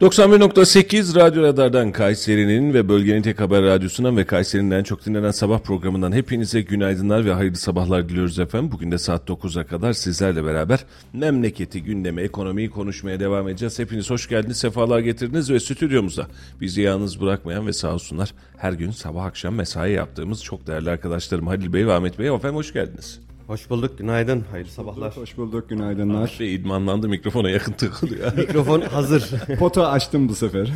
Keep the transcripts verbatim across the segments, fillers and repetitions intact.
doksan bir nokta sekiz Radyo Radar'dan Kayseri'nin ve bölgenin tek haber radyosundan ve Kayseri'nin en çok dinlenen sabah programından hepinize günaydınlar ve hayırlı sabahlar diliyoruz efendim. Bugün de saat dokuza kadar sizlerle beraber memleketi, gündemi, ekonomiyi konuşmaya devam edeceğiz. Hepiniz hoş geldiniz, sefalar getirdiniz ve stüdyomuzda bizi yalnız bırakmayan ve sağ olsunlar her gün sabah akşam mesai yaptığımız çok değerli arkadaşlarım Halil Bey ve Ahmet Bey. Efendim hoş geldiniz. Hoş bulduk, günaydın, hayırlı sabahlar. Hoş bulduk, günaydınlar. Şey idmanlandı, mikrofona yakın tıkılıyor. Mikrofon hazır. Pota açtım bu sefer.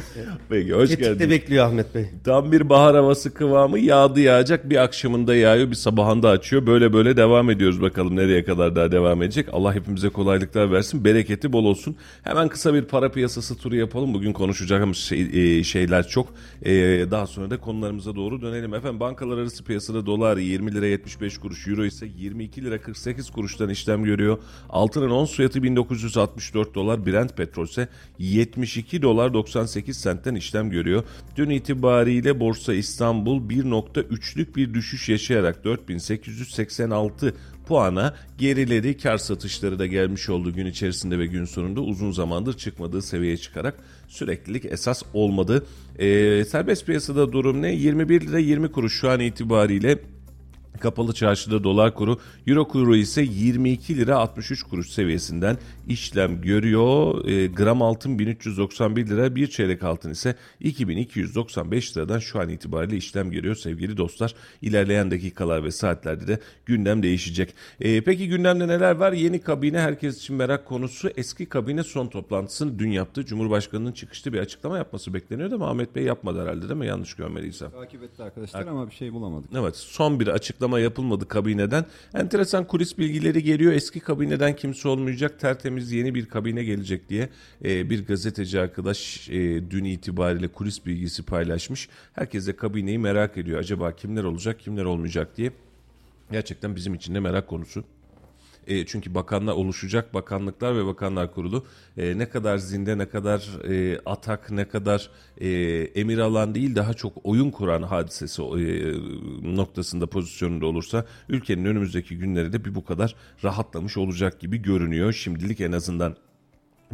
Peki, hoş geldiniz. Tetikte bekliyor Ahmet Bey. Tam bir bahar havası kıvamı, yağdı yağacak, bir akşamında yağıyor, bir sabahında açıyor. Böyle böyle devam ediyoruz, bakalım nereye kadar daha devam edecek. Allah hepimize kolaylıklar versin, bereketi bol olsun. Hemen kısa bir para piyasası turu yapalım. Bugün konuşacağımız şey, şeyler çok. Daha sonra da konularımıza doğru dönelim. Efendim bankalar arası piyasada dolar yirmi lira yetmiş beş kuruş, euro ise yirmi iki lira kırk sekiz kuruştan işlem görüyor. Altının ons fiyatı bin dokuz yüz altmış dört dolar, Brent petrol ise yetmiş iki dolar doksan sekiz sentten işlem görüyor. Dün itibariyle Borsa İstanbul bir virgül üçlük bir düşüş yaşayarak dört bin sekiz yüz seksen altı puana geriledi. Kar satışları da gelmiş oldu gün içerisinde ve gün sonunda uzun zamandır çıkmadığı seviyeye çıkarak süreklilik esas olmadı. Ee, serbest piyasada durum ne? yirmi bir lira yirmi kuruş şu an itibariyle. Kapalı çarşıda dolar kuru, euro kuru ise yirmi iki lira altmış üç kuruş seviyesinden işlem görüyor. E, gram altın bin üç yüz doksan bir lira, bir çeyrek altın ise iki bin iki yüz doksan beş liradan şu an itibariyle işlem görüyor sevgili dostlar. İlerleyen dakikalar ve saatlerde de gündem değişecek. E, peki gündemde neler var? Yeni kabine herkes için merak konusu. Eski kabine son toplantısını dün yaptı. Cumhurbaşkanının çıkışlı bir açıklama yapması bekleniyordu ama Ahmet Bey yapmadı herhalde, değil mi? Yanlış görmediysem. Takip etti arkadaşlar ama bir şey bulamadık. Evet, son bir açıklama yapılmadı kabineden. Enteresan kulis bilgileri geliyor. Eski kabineden kimse olmayacak, tertemiz yeni bir kabine gelecek diye e, bir gazeteci arkadaş e, dün itibariyle kulis bilgisi paylaşmış. Herkes de kabineyi merak ediyor. Acaba kimler olacak, kimler olmayacak diye. Gerçekten bizim için de merak konusu. E, çünkü bakanlar oluşacak, bakanlıklar ve bakanlar kurulu e, ne kadar zinde, ne kadar e, atak, ne kadar e, emir alan değil, daha çok oyun kuran hadisesi e, noktasında pozisyonunda olursa ülkenin önümüzdeki günleri de bir bu kadar rahatlamış olacak gibi görünüyor şimdilik en azından.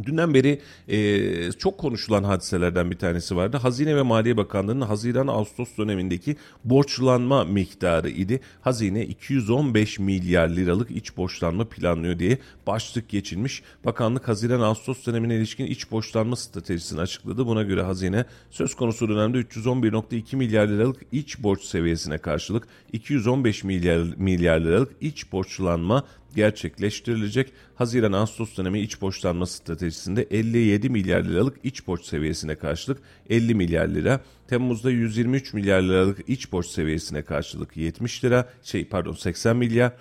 Dünden beri e, çok konuşulan hadiselerden bir tanesi vardı. Hazine ve Maliye Bakanlığı'nın Haziran-Ağustos dönemindeki borçlanma miktarı idi. Hazine iki yüz on beş milyar liralık iç borçlanma planlıyor diye başlık geçilmiş. Bakanlık Haziran-Ağustos dönemine ilişkin iç borçlanma stratejisini açıkladı. Buna göre hazine söz konusu dönemde üç yüz on bir virgül iki milyar liralık iç borç seviyesine karşılık iki yüz on beş milyar milyar liralık iç borçlanma gerçekleştirilecek. Haziran-Ağustos dönemi iç borçlanma stratejisinde elli yedi milyar liralık iç borç seviyesine karşılık elli milyar lira, Temmuz'da yüz yirmi üç milyar liralık iç borç seviyesine karşılık yetmiş lira, şey pardon seksen milyar,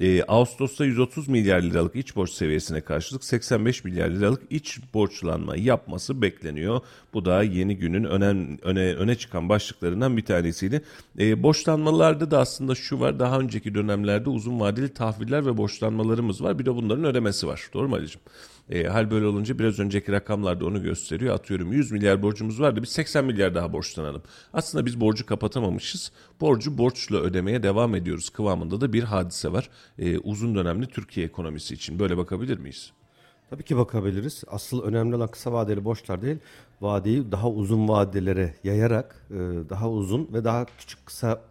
e, Ağustos'ta yüz otuz milyar liralık iç borç seviyesine karşılık seksen beş milyar liralık iç borçlanma yapması bekleniyor. Bu da yeni günün önem, öne, öne çıkan başlıklarından bir tanesiydi. E, borçlanmalarda da aslında şu var, daha önceki dönemlerde uzun vadeli tahviller ve borçlanmalarımız var. Bir de bunların ödemesi var. Doğru mu Ali'cim? E, hal böyle olunca biraz önceki rakamlarda onu gösteriyor. Atıyorum yüz milyar borcumuz vardı, biz seksen milyar daha borçlanalım. Aslında biz borcu kapatamamışız. Borcu borçla ödemeye devam ediyoruz kıvamında da bir hadise var. E, uzun dönemli Türkiye ekonomisi için böyle bakabilir miyiz? Tabii ki bakabiliriz. Asıl önemli olan kısa vadeli borçlar değil, vadeyi daha uzun vadelere yayarak e, daha uzun ve daha küçük kısa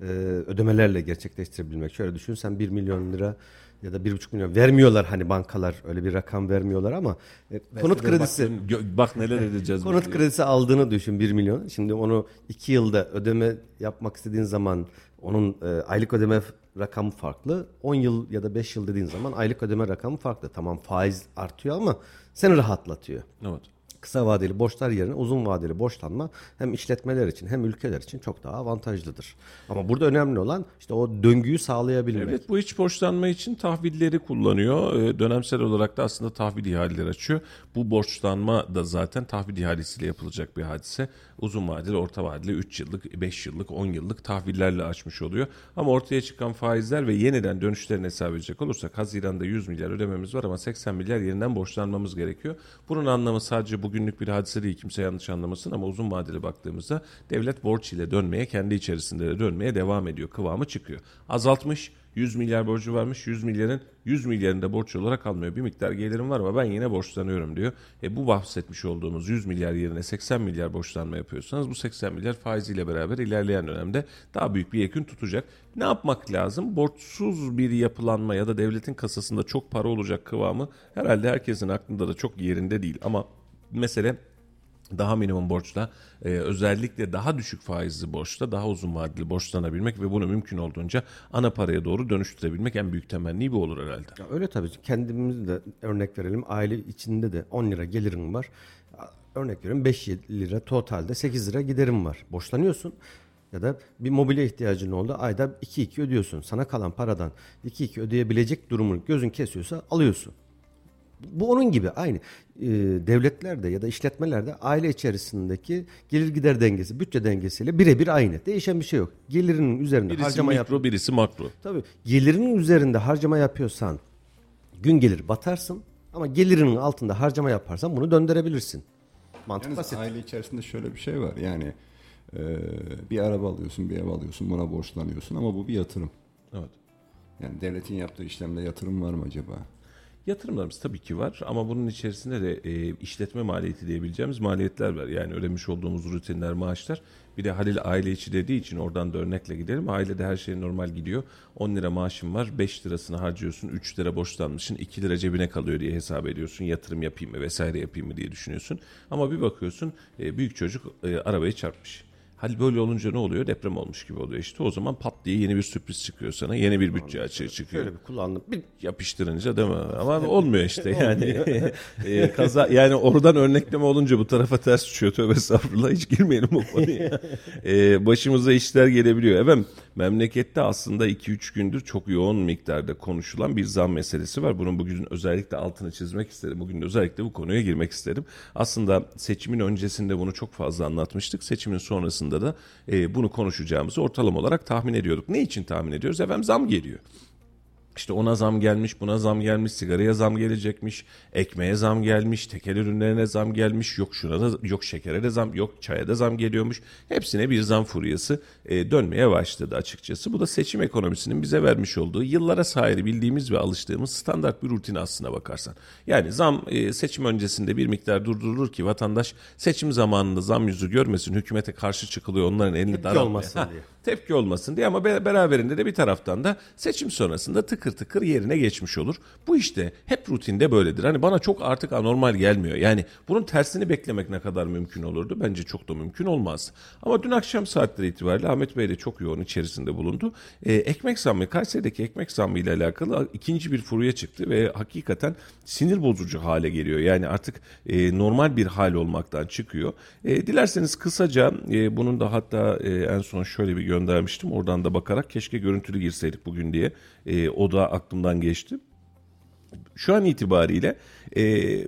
e, ödemelerle gerçekleştirebilmek. Şöyle düşün, sen bir milyon lira ya da bir buçuk milyon vermiyorlar, hani bankalar öyle bir rakam vermiyorlar ama e, konut kredisi bak, bak neler edeceğiz. Konut kredisi aldığını düşün bir milyon. Şimdi onu iki yılda ödeme yapmak istediğin zaman onun e, aylık ödeme rakamı farklı. on yıl ya da beş yıl dediğin zaman aylık ödeme rakamı farklı. Tamam, faiz artıyor ama seni rahatlatıyor. Evet. Kısa vadeli borçlar yerine uzun vadeli borçlanma hem işletmeler için hem ülkeler için çok daha avantajlıdır. Ama burada önemli olan işte o döngüyü sağlayabilmek. Evet, bu iç borçlanma için tahvilleri kullanıyor. Ee, dönemsel olarak da aslında tahvil ihaleleri açıyor. Bu borçlanma da zaten tahvil ihalesiyle yapılacak bir hadise. Uzun vadeli, orta vadeli, üç yıllık, beş yıllık, on yıllık tahvillerle açmış oluyor. Ama ortaya çıkan faizler ve yeniden dönüşlerini hesap edecek olursak Haziran'da yüz milyar ödememiz var ama seksen milyar yeniden borçlanmamız gerekiyor. Bunun anlamı sadece bugün günlük bir hadise değil, kimse yanlış anlamasın, ama uzun vadeli baktığımızda devlet borç ile dönmeye, kendi içerisinde de dönmeye devam ediyor, kıvamı çıkıyor. Azaltmış, yüz milyar borcu varmış, yüz milyarın yüz milyarını da borç olarak almıyor. Bir miktar gelirim var ama ben yine borçlanıyorum diyor. E bu bahsetmiş olduğumuz yüz milyar yerine seksen milyar borçlanma yapıyorsanız bu seksen milyar faiziyle beraber ilerleyen dönemde daha büyük bir yekün tutacak. Ne yapmak lazım? Borçsuz bir yapılanma ya da devletin kasasında çok para olacak kıvamı herhalde herkesin aklında da çok yerinde değil ama mesele daha minimum borçla, e, özellikle daha düşük faizli borçla daha uzun vadeli borçlanabilmek ve bunu mümkün olduğunca ana paraya doğru dönüştürebilmek en büyük temenni bu olur herhalde. Ya öyle tabii. Kendimizi de örnek verelim. Aile içinde de on lira gelirim var. Örnek veriyorum, beş lira totalde sekiz lira giderim var. Borçlanıyorsun. Ya da bir mobilya ihtiyacın oldu. Ayda iki iki ödüyorsun. Sana kalan paradan iki iki ödeyebilecek durumu gözün kesiyorsa alıyorsun. Bu onun gibi aynı. Ee, devletlerde ya da işletmelerde aile içerisindeki gelir gider dengesi, bütçe dengesiyle birebir aynı. Değişen bir şey yok. Gelirinin üzerinde birisi harcama yapıyor. Birisi makro. Tabii. Gelirinin üzerinde harcama yapıyorsan gün gelir batarsın ama gelirinin altında harcama yaparsan bunu döndürebilirsin. Mantık yani basit. Aile içerisinde şöyle bir şey var. Yani e, bir araba alıyorsun, bir ev alıyorsun, buna borçlanıyorsun ama bu bir yatırım. Evet. Yani devletin yaptığı işlemde yatırım var mı acaba? Yatırımlarımız tabii ki var ama bunun içerisinde de e, işletme maliyeti diyebileceğimiz maliyetler var. Yani ödemiş olduğumuz rutinler, maaşlar. Bir de Halil aile içi dediği için oradan da örnekle gidelim. Ailede her şey normal gidiyor. on lira maaşın var, beş lirasını harcıyorsun, üç lira borçlanmışsın, iki lira cebine kalıyor diye hesap ediyorsun. Yatırım yapayım mı vesaire yapayım mı diye düşünüyorsun. Ama bir bakıyorsun e, büyük çocuk e, arabayı çarpmış. Hal böyle olunca ne oluyor? Deprem olmuş gibi oluyor işte. O zaman pat diye yeni bir sürpriz çıkıyor sana. Yeni bir bütçe açığı çıkıyor. Şöyle bir kullandım. Bir yapıştırınca değil mi? Ama olmuyor işte yani. e, kaza yani oradan örnekleme olunca bu tarafa ters düşüyor. Tövbe estağfurullah, hiç girmeyelim o konuya. E, başımıza işler gelebiliyor. Efendim, memlekette aslında iki üç gündür çok yoğun miktarda konuşulan bir zam meselesi var. Bunun bugün özellikle altını çizmek isterim. Bugün özellikle bu konuya girmek isterim. Aslında seçimin öncesinde bunu çok fazla anlatmıştık. Seçimin sonrasında da e, bunu konuşacağımızı ortalama olarak tahmin ediyorduk. Ne için tahmin ediyoruz? Efendim zam geliyor. İşte ona zam gelmiş, buna zam gelmiş, sigaraya zam gelecekmiş, ekmeğe zam gelmiş, tekel ürünlerine zam gelmiş, yok şuna da, yok şekere de zam, yok çaya da zam geliyormuş. Hepsine bir zam furyası e, dönmeye başladı açıkçası. Bu da seçim ekonomisinin bize vermiş olduğu yıllara sahip bildiğimiz ve alıştığımız standart bir rutin aslına bakarsan. Yani zam e, seçim öncesinde bir miktar durdurulur ki vatandaş seçim zamanında zam yüzü görmesin, hükümete karşı çıkılıyor, onların elini daraltıyor. Tepki olmasın diye ama beraberinde de bir taraftan da seçim sonrasında tıkır tıkır yerine geçmiş olur. Bu işte hep rutinde böyledir. Hani bana çok artık anormal gelmiyor. Yani bunun tersini beklemek ne kadar mümkün olurdu? Bence çok da mümkün olmaz. Ama dün akşam saatleri itibariyle Ahmet Bey de çok yoğun içerisinde bulundu. Ee, ekmek zammı, Kayseri'deki ekmek zammı ile alakalı ikinci bir furuya çıktı ve hakikaten sinir bozucu hale geliyor. Yani artık e, normal bir hal olmaktan çıkıyor. E, dilerseniz kısaca e, bunun da hatta e, en son şöyle bir görüntü göndermiştim. Oradan da bakarak keşke görüntülü girseydik bugün diye. E, o da aklımdan geçti. Şu an itibariyle e,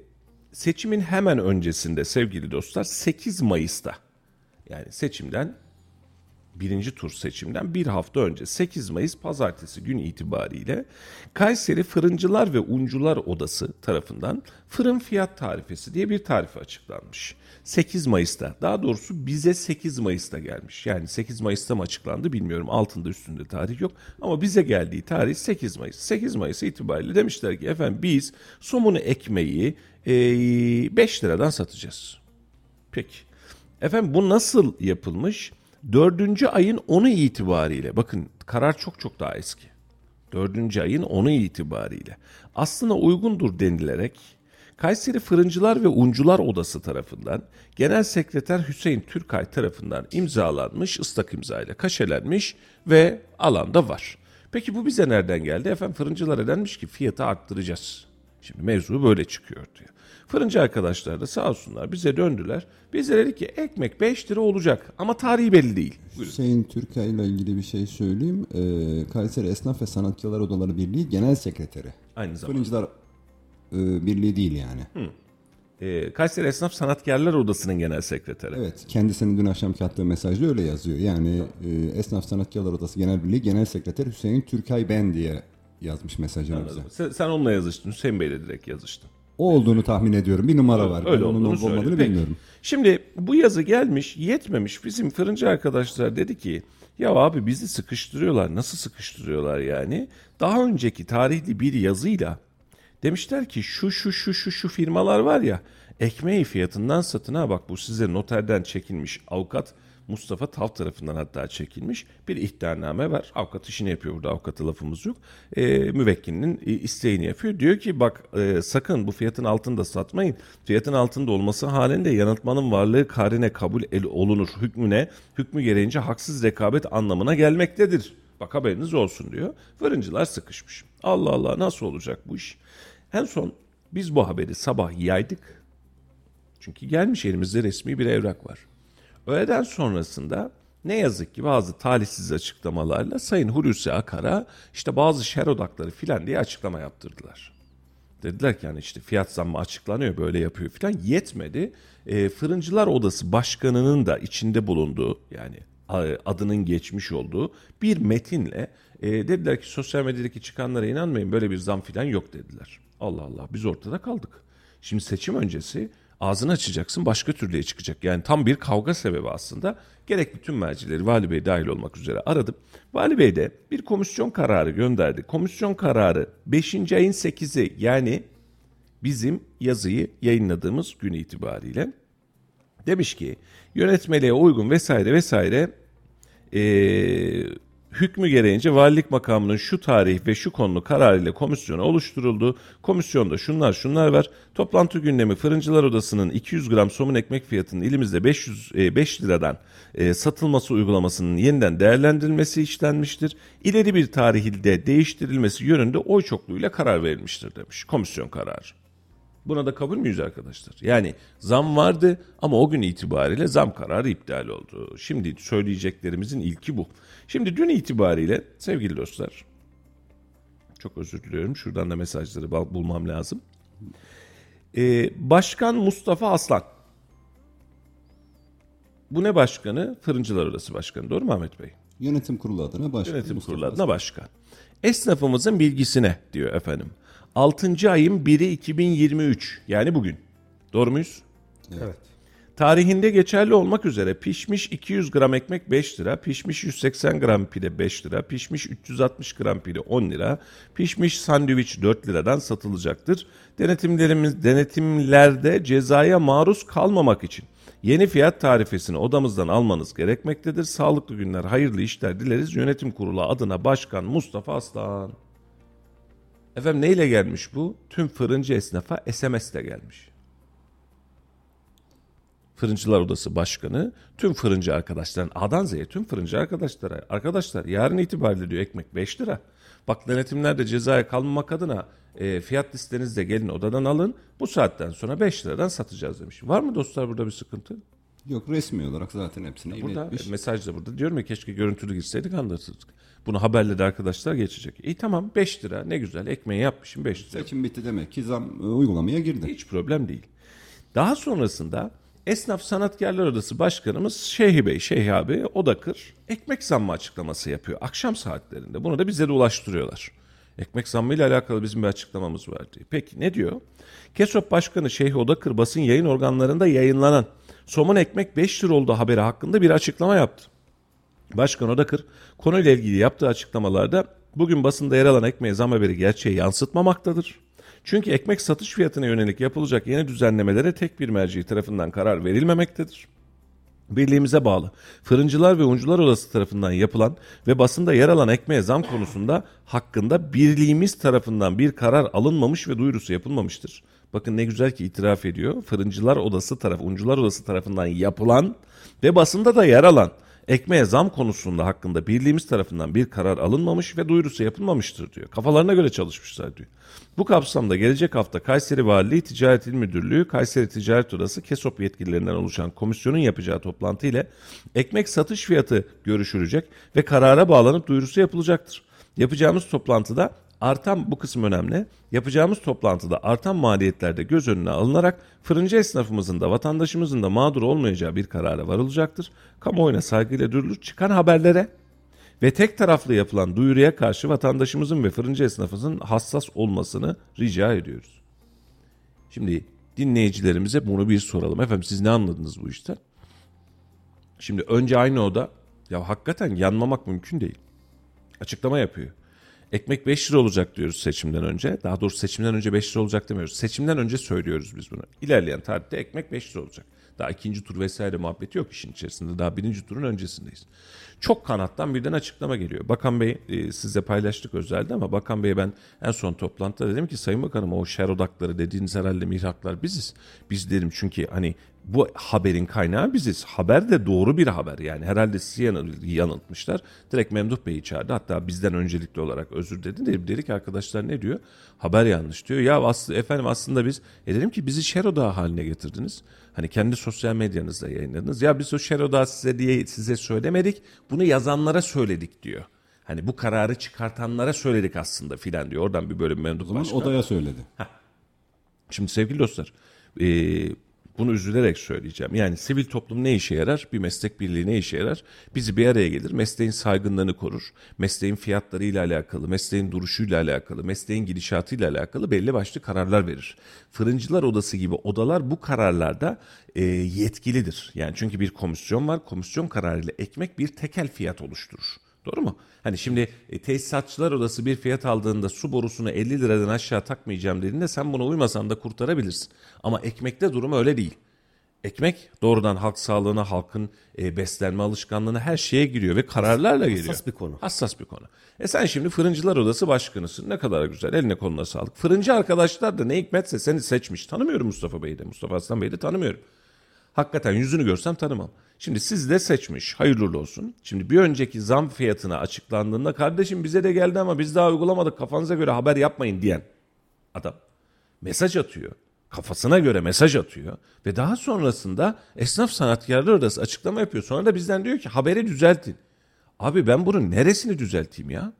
seçimin hemen öncesinde sevgili dostlar sekiz Mayıs'ta yani seçimden birinci tur seçimden bir hafta önce sekiz Mayıs pazartesi günü itibariyle Kayseri Fırıncılar ve Uncular Odası tarafından fırın fiyat tarifesi diye bir tarife açıklanmış. sekiz Mayıs'ta, daha doğrusu bize sekiz Mayıs'ta gelmiş. Yani sekiz Mayıs'ta mı açıklandı bilmiyorum, altında üstünde tarih yok ama bize geldiği tarih sekiz Mayıs. sekiz Mayıs itibariyle demişler ki efendim biz somunu ekmeği beş liradan satacağız. Peki efendim bu nasıl yapılmış? Dördüncü ayın onu itibariyle, bakın karar çok çok daha eski. Dördüncü ayın onu itibariyle aslına uygundur denilerek Kayseri Fırıncılar ve Uncular Odası tarafından Genel Sekreter Hüseyin Türkay tarafından imzalanmış, ıslak imzayla kaşelenmiş ve alanda var. Peki bu bize nereden geldi? Efendim fırıncılara denmiş ki fiyatı arttıracağız. Şimdi mevzu böyle çıkıyor diye. Fırıncı arkadaşlar da sağ olsunlar bize döndüler. Biz de dedik ki ekmek beş lira olacak ama tarihi belli değil. Buyurun. Hüseyin Türkay ile ilgili bir şey söyleyeyim. Ee, Kayseri Esnaf ve Sanatkarlar Odaları Birliği Genel Sekreteri. Aynı zamanda. Fırıncılar e, Birliği değil yani. Hı. Ee, Kayseri Esnaf Sanatkarlar Odası'nın Genel Sekreteri. Evet, kendisinin dün akşamki attığı mesajda öyle yazıyor. Yani tamam. e, Esnaf Sanatkarlar Odası Genel Birliği Genel Sekreteri Hüseyin Türkay ben diye yazmış mesajını bize. Sen, sen onunla yazıştın, Hüseyin Bey'le direkt yazıştın. O olduğunu tahmin ediyorum. Bir numara öyle, var. Öyle ben onun olup olmadığını bilmiyorum. Şimdi bu yazı gelmiş, yetmemiş. Bizim fırıncı arkadaşlar dedi ki ya abi bizi sıkıştırıyorlar. Nasıl sıkıştırıyorlar yani? Daha önceki tarihli bir yazıyla demişler ki şu şu şu şu şu firmalar var ya ekmeği fiyatından satın, ha bak bu size noterden çekilmiş, avukat Mustafa Tav tarafından hatta çekilmiş bir ihtarname var. Avukat işini yapıyor burada, avukata lafımız yok. E, müvekkilinin isteğini yapıyor. Diyor ki bak e, sakın bu fiyatın altında satmayın. Fiyatın altında olması halinde yanıltmanın varlığı karine kabul olunur hükmüne. Hükmü gereğince haksız rekabet anlamına gelmektedir. Bak haberiniz olsun diyor. Fırıncılar sıkışmış. Allah Allah nasıl olacak bu iş? En son biz bu haberi sabah yaydık. Çünkü gelmiş elimizde resmi bir evrak var. Öğleden sonrasında ne yazık ki bazı talihsiz açıklamalarla Sayın Hulusi Akar'a işte bazı şer odakları filan diye açıklama yaptırdılar. Dediler ki yani işte fiyat zammı açıklanıyor böyle yapıyor filan, yetmedi. E, Fırıncılar Odası Başkanı'nın da içinde bulunduğu yani adının geçmiş olduğu bir metinle e, dediler ki sosyal medyadaki çıkanlara inanmayın, böyle bir zam filan yok dediler. Allah Allah biz ortada kaldık. Şimdi seçim öncesi ağzını açacaksın başka türlüye çıkacak. Yani tam bir kavga sebebi aslında. Gerek bütün mercileri Vali Bey dahil olmak üzere aradım. Vali Bey de bir komisyon kararı gönderdi. Komisyon kararı beşinci ayın sekizi yani bizim yazıyı yayınladığımız gün itibariyle demiş ki yönetmeliğe uygun vesaire vesaire e, hükmü gereğince valilik makamının şu tarih ve şu konulu kararıyla komisyonu oluşturuldu. Komisyonda şunlar şunlar var. Toplantı gündemi Fırıncılar Odası'nın iki yüz gram somun ekmek fiyatının ilimizde beş yüz beş liradan e, satılması uygulamasının yeniden değerlendirilmesi işlenmiştir. İleri bir tarihilde değiştirilmesi yönünde oy çokluğuyla karar verilmiştir demiş komisyon kararı. Buna da kabul müyüz arkadaşlar? Yani zam vardı ama o gün itibariyle zam kararı iptal oldu. Şimdi söyleyeceklerimizin ilki bu. Şimdi dün itibariyle sevgili dostlar, çok özür diliyorum. Şuradan da mesajları bulmam lazım. Ee, Başkan Mustafa Aslan. Bu ne başkanı? Fırıncılar Odası Başkanı. Doğru mu Ahmet Bey? Yönetim Kurulu adına başkan. Yönetim Mustafa Kurulu adına başkan. Esnafımızın bilgisine diyor efendim. altıncı ayın biri iki bin yirmi üç yani bugün. Doğru muyuz? Evet. Tarihinde geçerli olmak üzere pişmiş iki yüz gram ekmek beş lira, pişmiş yüz seksen gram pide beş lira, pişmiş üç yüz altmış gram pide on lira, pişmiş sandviç dört liradan satılacaktır. Denetimlerimiz denetimlerde cezaya maruz kalmamak için yeni fiyat tarifesini odamızdan almanız gerekmektedir. Sağlıklı günler, hayırlı işler dileriz. Yönetim Kurulu adına Başkan Mustafa Aslan. Efendim neyle gelmiş bu? Tüm fırıncı esnafa S M S ile gelmiş. Fırıncılar Odası Başkanı tüm fırıncı arkadaşların, A'dan Z'ye tüm fırıncı arkadaşlara, arkadaşlar yarın itibariyle diyor ekmek beş lira. Bak denetimlerde cezaya kalmamak adına e, fiyat listenizde gelin odadan alın. Bu saatten sonra beş liradan satacağız demiş. Var mı dostlar burada bir sıkıntı? Yok, resmi olarak zaten hepsini iletmiş. E, mesaj da burada. Diyorum ya keşke görüntülü gitseydik anlatırdık. Bunu haberle de arkadaşlar geçecek. İyi e, tamam beş lira ne güzel ekmeği yapmışım beş lira. Seçim bitti demek ki zam e, uygulamaya girdi. Hiç problem değil. Daha sonrasında Esnaf Sanatkarlar Odası Başkanımız Şeyh Bey, Şeyh abi Odakır ekmek zammı açıklaması yapıyor. Akşam saatlerinde bunu da bize de ulaştırıyorlar. Ekmek zammıyla alakalı bizim bir açıklamamız vardı. Peki ne diyor? KESOB Başkanı Şeyh Odakır basın yayın organlarında yayınlanan somun ekmek beş lira oldu haberi hakkında bir açıklama yaptı. Başkan Odakır konuyla ilgili yaptığı açıklamalarda bugün basında yer alan ekmeğe zam haberi gerçeği yansıtmamaktadır. Çünkü ekmek satış fiyatına yönelik yapılacak yeni düzenlemelere tek bir merci tarafından karar verilmemektedir. Birliğimize bağlı Fırıncılar ve Uncular Odası tarafından yapılan ve basında yer alan ekmeğe zam konusunda hakkında birliğimiz tarafından bir karar alınmamış ve duyurusu yapılmamıştır. Bakın ne güzel ki itiraf ediyor. Fırıncılar Odası tarafı, Uncular Odası tarafından yapılan ve basında da yer alan ekmeğe zam konusunda hakkında birliğimiz tarafından bir karar alınmamış ve duyurusu yapılmamıştır diyor. Kafalarına göre çalışmışlar diyor. Bu kapsamda gelecek hafta Kayseri Valiliği Ticaret İl Müdürlüğü, Kayseri Ticaret Odası, KESOB yetkililerinden oluşan komisyonun yapacağı toplantı ile ekmek satış fiyatı görüşülecek ve karara bağlanıp duyurusu yapılacaktır. Yapacağımız toplantıda artan, bu kısım önemli, yapacağımız toplantıda artan maliyetlerde göz önüne alınarak fırıncı esnafımızın da vatandaşımızın da mağdur olmayacağı bir karara varılacaktır. Kamuoyuna saygıyla duyurulur. Çıkan haberlere ve tek taraflı yapılan duyuruya karşı vatandaşımızın ve fırıncı esnafımızın hassas olmasını rica ediyoruz. Şimdi dinleyicilerimize bunu bir soralım. Efendim siz ne anladınız bu işten? Şimdi önce aynı oda, ya hakikaten yanmamak mümkün değil. Açıklama yapıyor. Ekmek beş lira olacak diyoruz seçimden önce. Daha doğrusu seçimden önce beş lira olacak demiyoruz. Seçimden önce söylüyoruz biz bunu. İlerleyen tarihte ekmek beş lira olacak. Daha ikinci tur vesaire muhabbeti yok işin içerisinde. Daha birinci turun öncesindeyiz. Çok kanattan birden açıklama geliyor. Bakan Bey, e, sizle paylaştık özelde ama Bakan Bey'e ben en son toplantıda dedim ki Sayın Bakanım, o şer odakları dediğiniz herhalde mihraklar biziz. Biz dedim, çünkü hani bu haberin kaynağı biziz. Haber de doğru bir haber. Yani herhalde sizi yanıltmışlar. Direkt Memduh Bey'i çağırdı. Hatta bizden öncelikli olarak özür dedi. Dedi, dedi ki arkadaşlar ne diyor? Haber yanlış diyor. Ya aslı, efendim aslında biz e dedim ki bizi şer odağı haline getirdiniz. Hani kendi sosyal medyanızda yayınladınız. Ya biz o şer odağı size diye size söylemedik. Bunu yazanlara söyledik diyor. Hani bu kararı çıkartanlara söyledik aslında filan diyor. Oradan bir bölüm Memduh Başkan. O zaman odaya söyledi. Heh. Şimdi sevgili dostlar, eee bunu üzülerek söyleyeceğim. Yani sivil toplum ne işe yarar? Bir meslek birliği ne işe yarar? Bizi bir araya gelir, mesleğin saygınlığını korur. Mesleğin fiyatlarıyla alakalı, mesleğin duruşuyla alakalı, mesleğin gidişatıyla alakalı belli başlı kararlar verir. Fırıncılar Odası gibi odalar bu kararlarda e, yetkilidir. Yani çünkü bir komisyon var. Komisyon kararıyla ekmek bir tekel fiyat oluşturur. Doğru mu? Hani şimdi e, tesisatçılar odası bir fiyat aldığında su borusunu elli liradan aşağı takmayacağım dediğinde sen buna uymasan da kurtarabilirsin. Ama ekmekte durum öyle değil. Ekmek doğrudan halk sağlığına, halkın e, beslenme alışkanlığına, her şeye giriyor ve kararlarla hassas geliyor. Hassas bir konu. Hassas bir konu. E sen şimdi Fırıncılar Odası başkanısın. Ne kadar güzel. Eline koluna sağlık. Fırıncı arkadaşlar da ne hikmetse seni seçmiş. Tanımıyorum Mustafa Bey'i de. Mustafa Aslan Bey'i de tanımıyorum. Hakikaten yüzünü görsem tanımam. Şimdi siz de seçmiş. Hayırlı olsun. Şimdi bir önceki zam fiyatına açıklandığında kardeşim bize de geldi ama biz daha uygulamadık, kafanıza göre haber yapmayın diyen adam mesaj atıyor. Kafasına göre mesaj atıyor. Ve daha sonrasında Esnaf Sanatkarlar Odası açıklama yapıyor. Sonra da bizden diyor ki haberi düzeltin. Abi ben bunun neresini düzelteyim ya?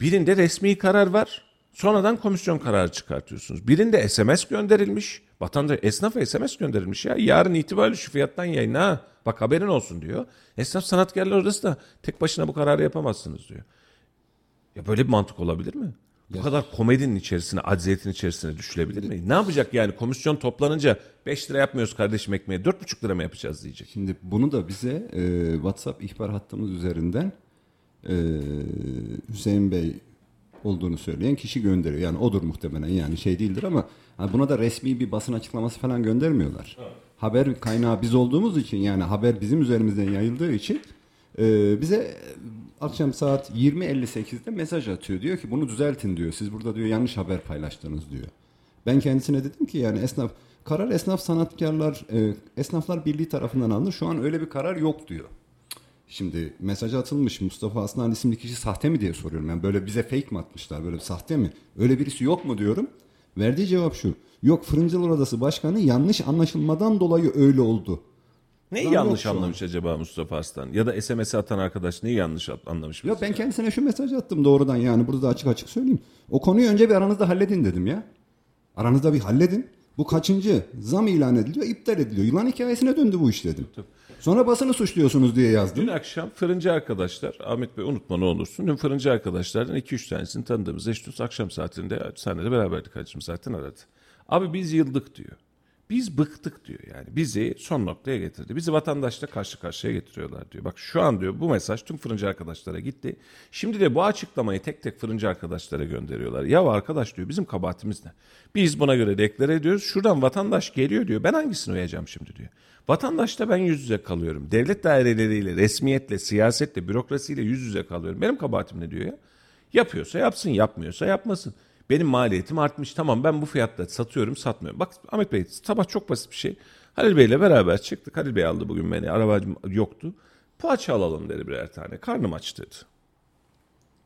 Birinde resmi karar var. Sonradan komisyon kararı çıkartıyorsunuz. Birinde S M S gönderilmiş. Vatandaş, esnafa S M S gönderilmiş ya. Yarın itibariyle şu fiyattan yayına ha. Bak haberin olsun diyor. Esnaf Sanatkarlar Odası da tek başına bu kararı yapamazsınız diyor. Ya böyle bir mantık olabilir mi? Bu ya. Kadar komedinin içerisine, acziyetin içerisine düşülebilir mi? Ne yapacak yani? Komisyon toplanınca beş lira yapmıyoruz kardeşim ekmeğe, dört buçuk lira mı yapacağız diyecek. Şimdi bunu da bize e, WhatsApp ihbar hattımız üzerinden e, Hüseyin Bey olduğunu söyleyen kişi gönderiyor. Yani odur muhtemelen, yani şey değildir ama yani buna da resmi bir basın açıklaması falan göndermiyorlar. Evet. Haber kaynağı biz olduğumuz için, yani haber bizim üzerimizden yayıldığı için e, bize akşam saat yirmi elli sekizde mesaj atıyor. Diyor ki bunu düzeltin diyor. Siz burada diyor yanlış haber paylaştınız diyor. Ben kendisine dedim ki yani esnaf karar esnaf sanatkarlar e, esnaflar birliği tarafından alınır. Şu an öyle bir karar yok diyor. Şimdi mesaja atılmış Mustafa Aslan isimli kişi sahte mi diye soruyorum. Yani böyle bize fake mi atmışlar, böyle sahte mi? Öyle birisi yok mu diyorum. Verdiği cevap şu. Yok, Fırıncılar Odası Başkanı yanlış anlaşılmadan dolayı öyle oldu. Neyi yanlış anlamış acaba Mustafa Aslan? Ya da S M S atan arkadaş neyi yanlış anlamış? Ya ben kendisine şu mesajı attım doğrudan, yani burada açık açık söyleyeyim. O konuyu önce bir aranızda halledin dedim ya. Aranızda bir halledin. Bu kaçıncı zam ilan ediliyor, iptal ediliyor. Yılan hikayesine döndü bu iş dedim. Sonra basını suçluyorsunuz diye yazdım. Dün akşam fırıncı arkadaşlar, Ahmet Bey unutma ne olursun. Dün fırıncı arkadaşlardan iki üç tanesini tanıdığımız eşit akşam saatinde sahnede beraberdik, hacım zaten aradı. Abi biz yıldık diyor. Biz bıktık diyor yani. Bizi son noktaya getirdi. Bizi vatandaşla karşı karşıya getiriyorlar diyor. Bak şu an diyor bu mesaj tüm fırıncı arkadaşlara gitti. Şimdi de bu açıklamayı tek tek fırıncı arkadaşlara gönderiyorlar. Ya arkadaş diyor bizim kabahatimiz ne? Biz buna göre deklar ediyoruz. Şuradan vatandaş geliyor diyor. Ben hangisini uyacağım şimdi diyor. Vatandaşla ben yüz yüze kalıyorum. Devlet daireleriyle, resmiyetle, siyasetle, bürokrasiyle yüz yüze kalıyorum. Benim kabahatim ne diyor ya? Yapıyorsa yapsın, yapmıyorsa yapmasın. Benim maliyetim artmış. Tamam, ben bu fiyatla satıyorum, satmıyorum. Bak Ahmet Bey, sabah çok basit bir şey. Halil Bey'le beraber çıktık. Halil Bey aldı bugün beni. Araba yoktu. Poğaça alalım dedi birer tane. Karnım aç dedi.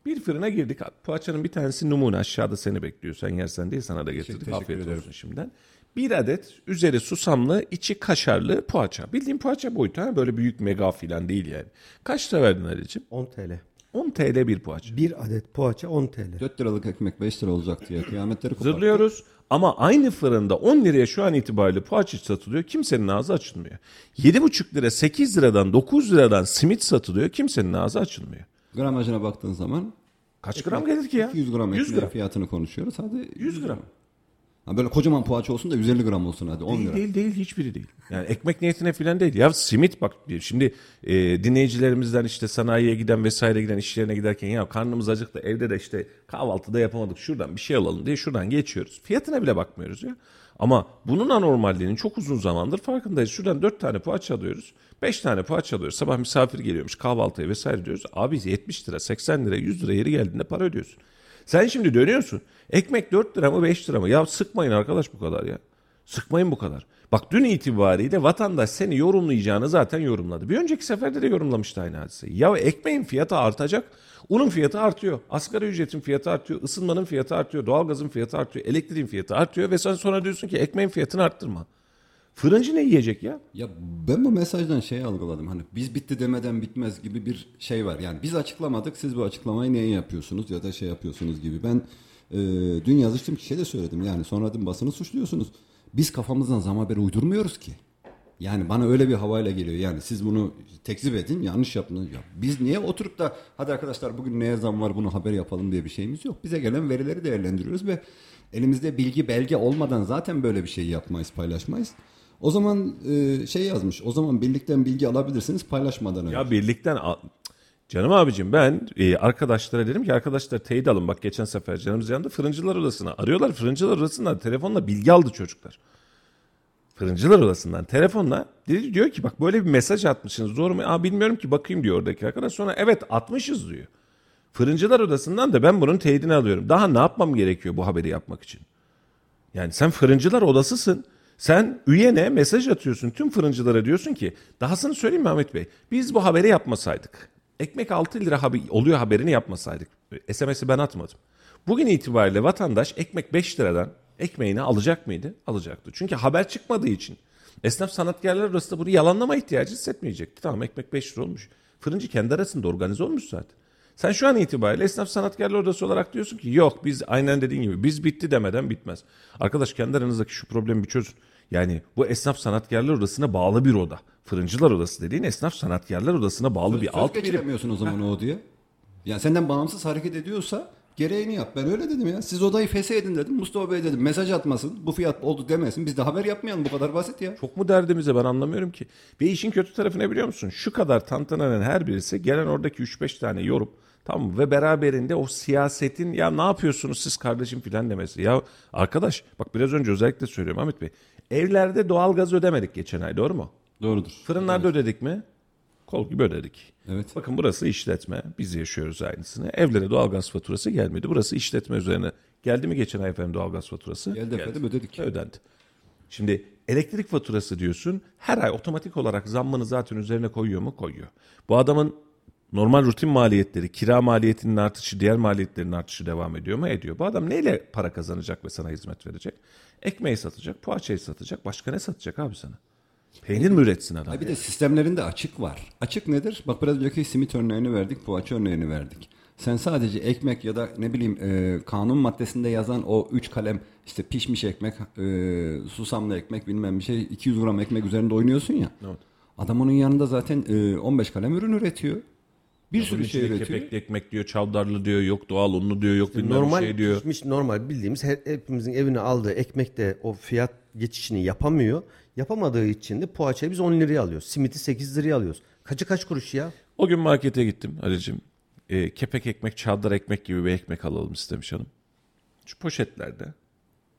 Bir fırına girdik. Poğaçanın bir tanesi numune. Aşağıda seni bekliyor. Sen yersen değil, sana da getirdik. Teşekkür Afiyet ederim. Olsun şimdiden. Bir adet üzeri susamlı, içi kaşarlı poğaça. Bildiğin poğaça boyutu. Ha? Böyle büyük mega filan değil yani. Kaç lira verdin Halil'ciğim? on TL. on TL bir poğaça. Bir adet poğaça on TL. dört liralık ekmek beş lira olacaktı ya. Kıyametleri koparttık. Zırlıyoruz. Ama aynı fırında on liraya şu an itibariyle poğaça satılıyor. Kimsenin ağzı açılmıyor. yedi buçuk lira, sekiz liradan, dokuz liradan simit satılıyor. Kimsenin ağzı açılmıyor. Gramajına baktığın zaman kaç ekmek, gram gelir ki ya? iki yüz gram ekmeğin fiyatını konuşuyoruz. Hadi yüz gram. Ha böyle kocaman poğaça olsun da yüz elli gram olsun hadi, on lira. Değil değil, hiçbiri değil. Yani ekmek niyetine filan değil. Ya simit bak şimdi e, dinleyicilerimizden işte sanayiye giden vesaire giden işlerine giderken ya karnımız acıktı, evde de işte kahvaltıda yapamadık, şuradan bir şey alalım diye şuradan geçiyoruz. Fiyatına bile bakmıyoruz ya. Ama bunun anormalliğinin çok uzun zamandır farkındayız. Şuradan dört tane poğaça alıyoruz, beş tane poğaça alıyoruz. Sabah misafir geliyormuş, kahvaltıya vesaire diyoruz. Abi yetmiş lira, seksen lira, yüz lira yeri geldiğinde para ödüyorsun. Sen şimdi dönüyorsun. Ekmek dört lira mı beş lira mı? Ya sıkmayın arkadaş bu kadar ya. Sıkmayın bu kadar. Bak dün itibariyle vatandaş seni yorumlayacağını zaten yorumladı. Bir önceki seferde de yorumlamıştı aynı hadiseyi. Ya ekmeğin fiyatı artacak. Unun fiyatı artıyor. Asgari ücretin fiyatı artıyor. Isınmanın fiyatı artıyor. Doğalgazın fiyatı artıyor. Elektriğin fiyatı artıyor. Ve sen sonra diyorsun ki ekmeğin fiyatını arttırma. Fırıncı ne yiyecek ya? Ya ben bu mesajdan şey algıladım. Hani biz bitti demeden bitmez gibi bir şey var. Yani biz açıklamadık, siz bu açıklamayı niye yapıyorsunuz ya da şey yapıyorsunuz gibi. Ben e, dün yazıştığım kişiye de söyledim. Yani sonra dedim basını suçluyorsunuz. Biz kafamızdan zam haberi uydurmuyoruz ki. Yani bana öyle bir havayla geliyor. Yani siz bunu tekzip edin, yanlış yaptınız. Ya biz niye oturup da hadi arkadaşlar bugün neye zam var bunu haber yapalım diye bir şeyimiz yok. Bize gelen verileri değerlendiriyoruz ve elimizde bilgi belge olmadan zaten böyle bir şey yapmayız, paylaşmayız. O zaman e, şey yazmış. O zaman birlikten bilgi alabilirsiniz paylaşmadan önce. Ya birlikten al... Canım abicim ben e, arkadaşlara dedim ki arkadaşlar teyit alın. Bak geçen sefer canımız yandı. Fırıncılar Odası'na arıyorlar. Fırıncılar Odası'ndan telefonla bilgi aldı çocuklar. Fırıncılar Odası'ndan telefonla dedi, diyor ki bak böyle bir mesaj atmışsınız, doğru mu? Aa, bilmiyorum ki, bakayım diyor oradaki arkadaş. Sonra evet atmışız diyor. Fırıncılar Odası'ndan da ben bunun teyidini alıyorum. Daha ne yapmam gerekiyor bu haberi yapmak için? Yani sen Fırıncılar Odası'sın. Sen üyene mesaj atıyorsun, tüm fırıncılara diyorsun ki dahasını söyleyeyim mi Ahmet Bey? Biz bu haberi yapmasaydık, ekmek altı lira haber, oluyor haberini yapmasaydık, S M S'i ben atmadım. Bugün itibariyle vatandaş ekmek beş liradan ekmeğini alacak mıydı? Alacaktı. Çünkü haber çıkmadığı için esnaf sanatkarlar arasında bunu yalanlama ihtiyacı hissetmeyecekti. Tamam, ekmek beş lira olmuş. Fırıncı kendi arasında organize olmuş zaten. Sen şu an itibariyle esnaf sanatkarlar odası olarak diyorsun ki yok biz aynen dediğin gibi biz bitti demeden bitmez. Arkadaş kendi aranızdaki şu problemi bir çözün. Yani bu esnaf sanatkarlar odasına bağlı bir oda. Fırıncılar odası dediğin esnaf sanatkarlar odasına bağlı söz, bir söz alt birim. Söz geçiremiyorsun o zaman o odaya. Yani senden bağımsız hareket ediyorsa gereğini yap. Ben öyle dedim ya. Siz odayı feshedin dedim. Mustafa Bey dedim mesaj atmasın. Bu fiyat oldu demesin. Biz de haber yapmayalım. Bu kadar basit ya. Çok mu derdimize, ben anlamıyorum ki. Ve işin kötü tarafı ne biliyor musun? Şu kadar tantananın her birisi gelen oradaki üç beş tane yorum. Tamam, ve beraberinde o siyasetin ya ne yapıyorsunuz siz kardeşim filan demesi. Ya arkadaş bak biraz önce özellikle söylüyorum Ahmet Bey. Evlerde doğalgaz ödemedik geçen ay, doğru mu? Doğrudur. Fırınlarda evet. Ödedik mi? Kol gibi ödedik. Evet. Bakın burası işletme. Biz yaşıyoruz aynısını. Evlere doğalgaz faturası gelmedi. Burası işletme üzerine. Geldi mi geçen ay efendim doğalgaz faturası? Geldi, Geldi. efendim ödedik. Ödendi. Şimdi elektrik faturası diyorsun. Her ay otomatik olarak zammını zaten üzerine koyuyor mu? Koyuyor. Bu adamın normal rutin maliyetleri, kira maliyetinin artışı, diğer maliyetlerin artışı devam ediyor mu? Ediyor. Bu adam neyle para kazanacak ve sana hizmet verecek? Ekmeği satacak, poğaçayı satacak. Başka ne satacak abi sana? Peynir mi üretsin adam? Ha bir de sistemlerinde açık var. Açık nedir? Bak biraz önceki simit örneğini verdik, poğaça örneğini verdik. Sen sadece ekmek ya da ne bileyim e, kanun maddesinde yazan o üç kalem işte pişmiş ekmek, e, susamlı ekmek bilmem bir şey iki yüz gram ekmek üzerinde oynuyorsun ya. Evet. Adam onun yanında zaten e, on beş kalem ürün üretiyor. Bir sürü şey üretiyor. Kepekli ekmek diyor, çavdarlı diyor, yok doğal unlu diyor, yok işte bilmem normal, şey diyor. Pişmiş, normal bildiğimiz her, hepimizin evine aldığı ekmek de o fiyat geçişini yapamıyor. Yapamadığı için de poğaçayı biz on liraya alıyoruz. Simiti sekiz liraya alıyoruz. Kaçı kaç kuruş ya? O gün markete gittim Ali'cim. E, kepek ekmek, çavdar ekmek gibi bir ekmek alalım istemiş hanım. Şu poşetlerde.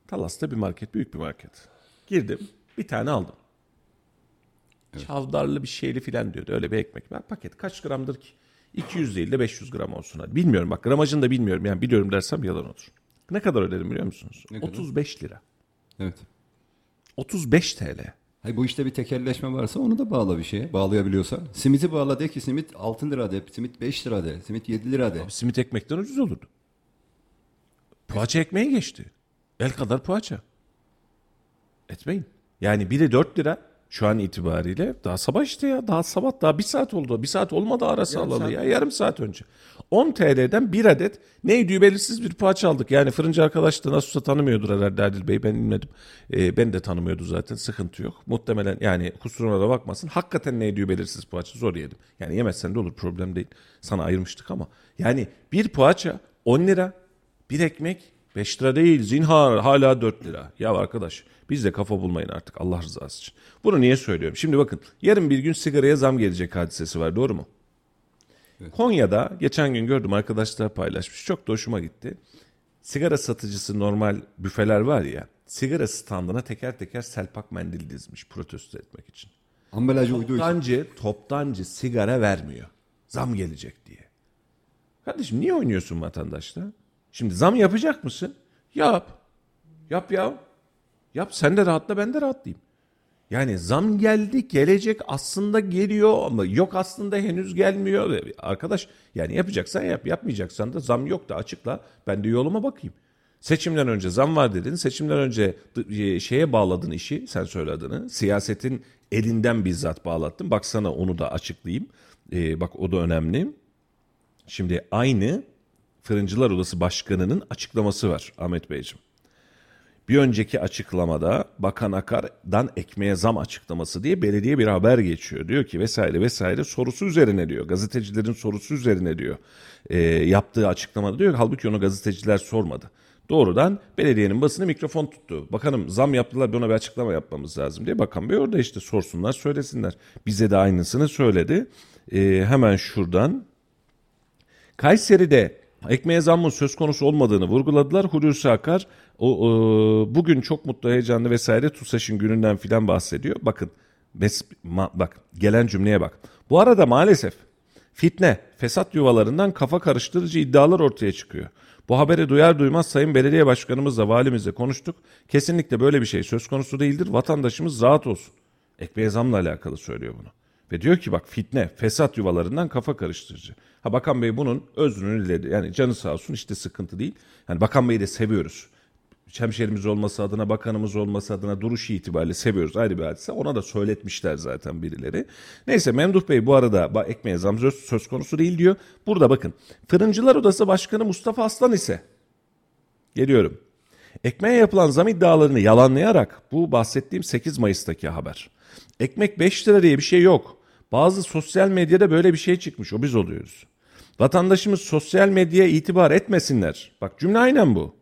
Talas'ta bir market, büyük bir market. Girdim, bir tane aldım. Evet. Çavdarlı bir şeyli filan diyordu. Öyle bir ekmek. Ben paket kaç gramdır ki? iki yüz değil de beş yüz gram olsun. Hadi. Bilmiyorum bak, gramajını da bilmiyorum. Yani biliyorum dersem yalan olur. Ne kadar ödedim biliyor musunuz? otuz beş lira. Evet. otuz beş T L. Hayır, bu işte bir tekelleşme varsa onu da bağla bir şeye. Bağlayabiliyorsa. Simiti bağla, de ki simit altı lira de, simit beş lira de, simit yedi lira de. Abi, simit ekmekten ucuz olurdu. Poğaça ekmeği geçti. El kadar poğaça. Etmeyin. Yani biri dört lira şu an itibariyle. Daha sabah işte ya. Daha sabah. Daha bir saat oldu. Bir saat olmadı arası yarım alalı saat. ya. Yarım saat önce. on T L'den bir adet neydi belirsiz bir poğaça aldık. Yani fırıncı arkadaş da nasılsa tanımıyordur herhalde Halil Bey. Ben bilmedim. Ee, ben de tanımıyordu zaten. Sıkıntı yok. Muhtemelen yani kusuruna da bakmasın. Hakikaten neydi belirsiz poğaça. Zor yedim. Yani yemezsen de olur. Problem değil. Sana ayırmıştık ama. Yani bir poğaça on lira. Bir ekmek beş lira değil. Zinhar hala dört lira. Ya arkadaş biz de kafa bulmayın artık Allah rızası için. Bunu niye söylüyorum? Şimdi bakın yarın bir gün sigaraya zam gelecek hadisesi var, doğru mu? Evet. Konya'da geçen gün gördüm, arkadaşlar paylaşmış. Çok da hoşuma gitti. Sigara satıcısı normal büfeler var ya, sigara standına teker teker selpak mendil dizmiş protesto etmek için. Ambalajı uyduğu için. Toptancı, toptancı sigara vermiyor. Zam gelecek diye. Kardeşim niye oynuyorsun vatandaşla? Şimdi zam yapacak mısın? Yap. Yap ya. Yap, sen de rahatla ben de rahatlayayım. Yani zam geldi, gelecek aslında geliyor ama yok aslında henüz gelmiyor. Arkadaş yani yapacaksan yap, yapmayacaksan da zam yok da açıkla, ben de yoluma bakayım. Seçimden önce zam var dedin, seçimden önce şeye bağladın işi, sen söylediğini, siyasetin elinden bizzat bağlattın. Bak sana onu da açıklayayım. Ee, bak o da önemli. Şimdi aynı Fırıncılar Odası Başkanı'nın açıklaması var Ahmet Beyciğim. Bir önceki açıklamada Bakan Akar'dan ekmeğe zam açıklaması diye belediye bir haber geçiyor. Diyor ki vesaire vesaire sorusu üzerine diyor. Gazetecilerin sorusu üzerine diyor. E, yaptığı açıklamada diyor ki halbuki onu gazeteciler sormadı. Doğrudan belediyenin basını mikrofon tuttu. Bakanım zam yaptılar, buna bir açıklama yapmamız lazım diye. Bakan Bey orada işte sorsunlar söylesinler. Bize de aynısını söyledi. E, hemen şuradan. Kayseri'de ekmeğe zammın söz konusu olmadığını vurguladılar. Hulusi Akar o, o, bugün çok mutlu, heyecanlı vesaire TUSAŞ'ın gününden filan bahsediyor. Bakın mes- ma- bak gelen cümleye bak. Bu arada maalesef fitne, fesat yuvalarından kafa karıştırıcı iddialar ortaya çıkıyor. Bu haberi duyar duymaz Sayın Belediye Başkanımızla, valimizle konuştuk. Kesinlikle böyle bir şey söz konusu değildir. Vatandaşımız rahat olsun. Ekmeğe zamla alakalı söylüyor bunu. Ve diyor ki bak fitne, fesat yuvalarından kafa karıştırıcı. Ha Bakan Bey bunun özrünü diledi. Yani canı sağ olsun, işte sıkıntı değil. Yani Bakan Bey'i de seviyoruz. Hemşerimiz olması adına, bakanımız olması adına duruşu itibariyle seviyoruz. Ayrı bir hadise. Ona da söyletmişler zaten birileri. Neyse Memduh Bey bu arada ekmeğe zam söz konusu değil diyor. Burada bakın Fırıncılar Odası Başkanı Mustafa Aslan ise geliyorum. Ekmeğe yapılan zam iddialarını yalanlayarak bu bahsettiğim sekiz Mayıs'taki haber. Ekmek beş lira diye bir şey yok. Bazı sosyal medyada böyle bir şey çıkmış. O biz oluyoruz. Vatandaşımız sosyal medyaya itibar etmesinler. Bak cümle aynen bu.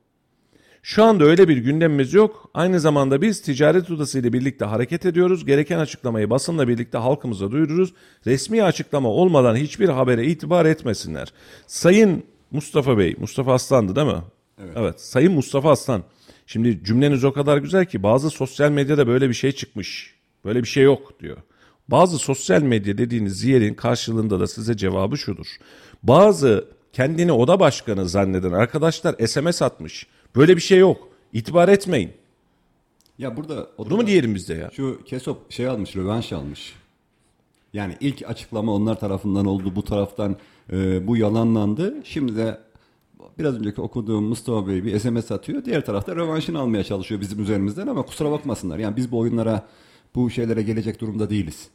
Şu anda öyle bir gündemimiz yok. Aynı zamanda biz ticaret odası ile birlikte hareket ediyoruz. Gereken açıklamayı basınla birlikte halkımıza duyururuz. Resmi açıklama olmadan hiçbir habere itibar etmesinler. Sayın Mustafa Bey, Mustafa Aslan'dı değil mi? Evet. Evet. Sayın Mustafa Aslan. Şimdi cümleniz o kadar güzel ki bazı sosyal medyada böyle bir şey çıkmış. Böyle bir şey yok diyor. Bazı sosyal medya dediğiniz yerin karşılığında da size cevabı şudur. Bazı kendini oda başkanı zanneden arkadaşlar S M S atmış. Böyle bir şey yok. İtibar etmeyin. Ya burada bunu mu diyelim bizde ya? Şu KESOB şey almış, rövanş almış. Yani ilk açıklama onlar tarafından oldu. Bu taraftan e, bu yalanlandı. Şimdi de biraz önceki okuduğum Mustafa Bey bir S M S atıyor. Diğer tarafta rövanşını almaya çalışıyor bizim üzerimizden ama kusura bakmasınlar. Yani biz bu oyunlara, bu şeylere gelecek durumda değiliz.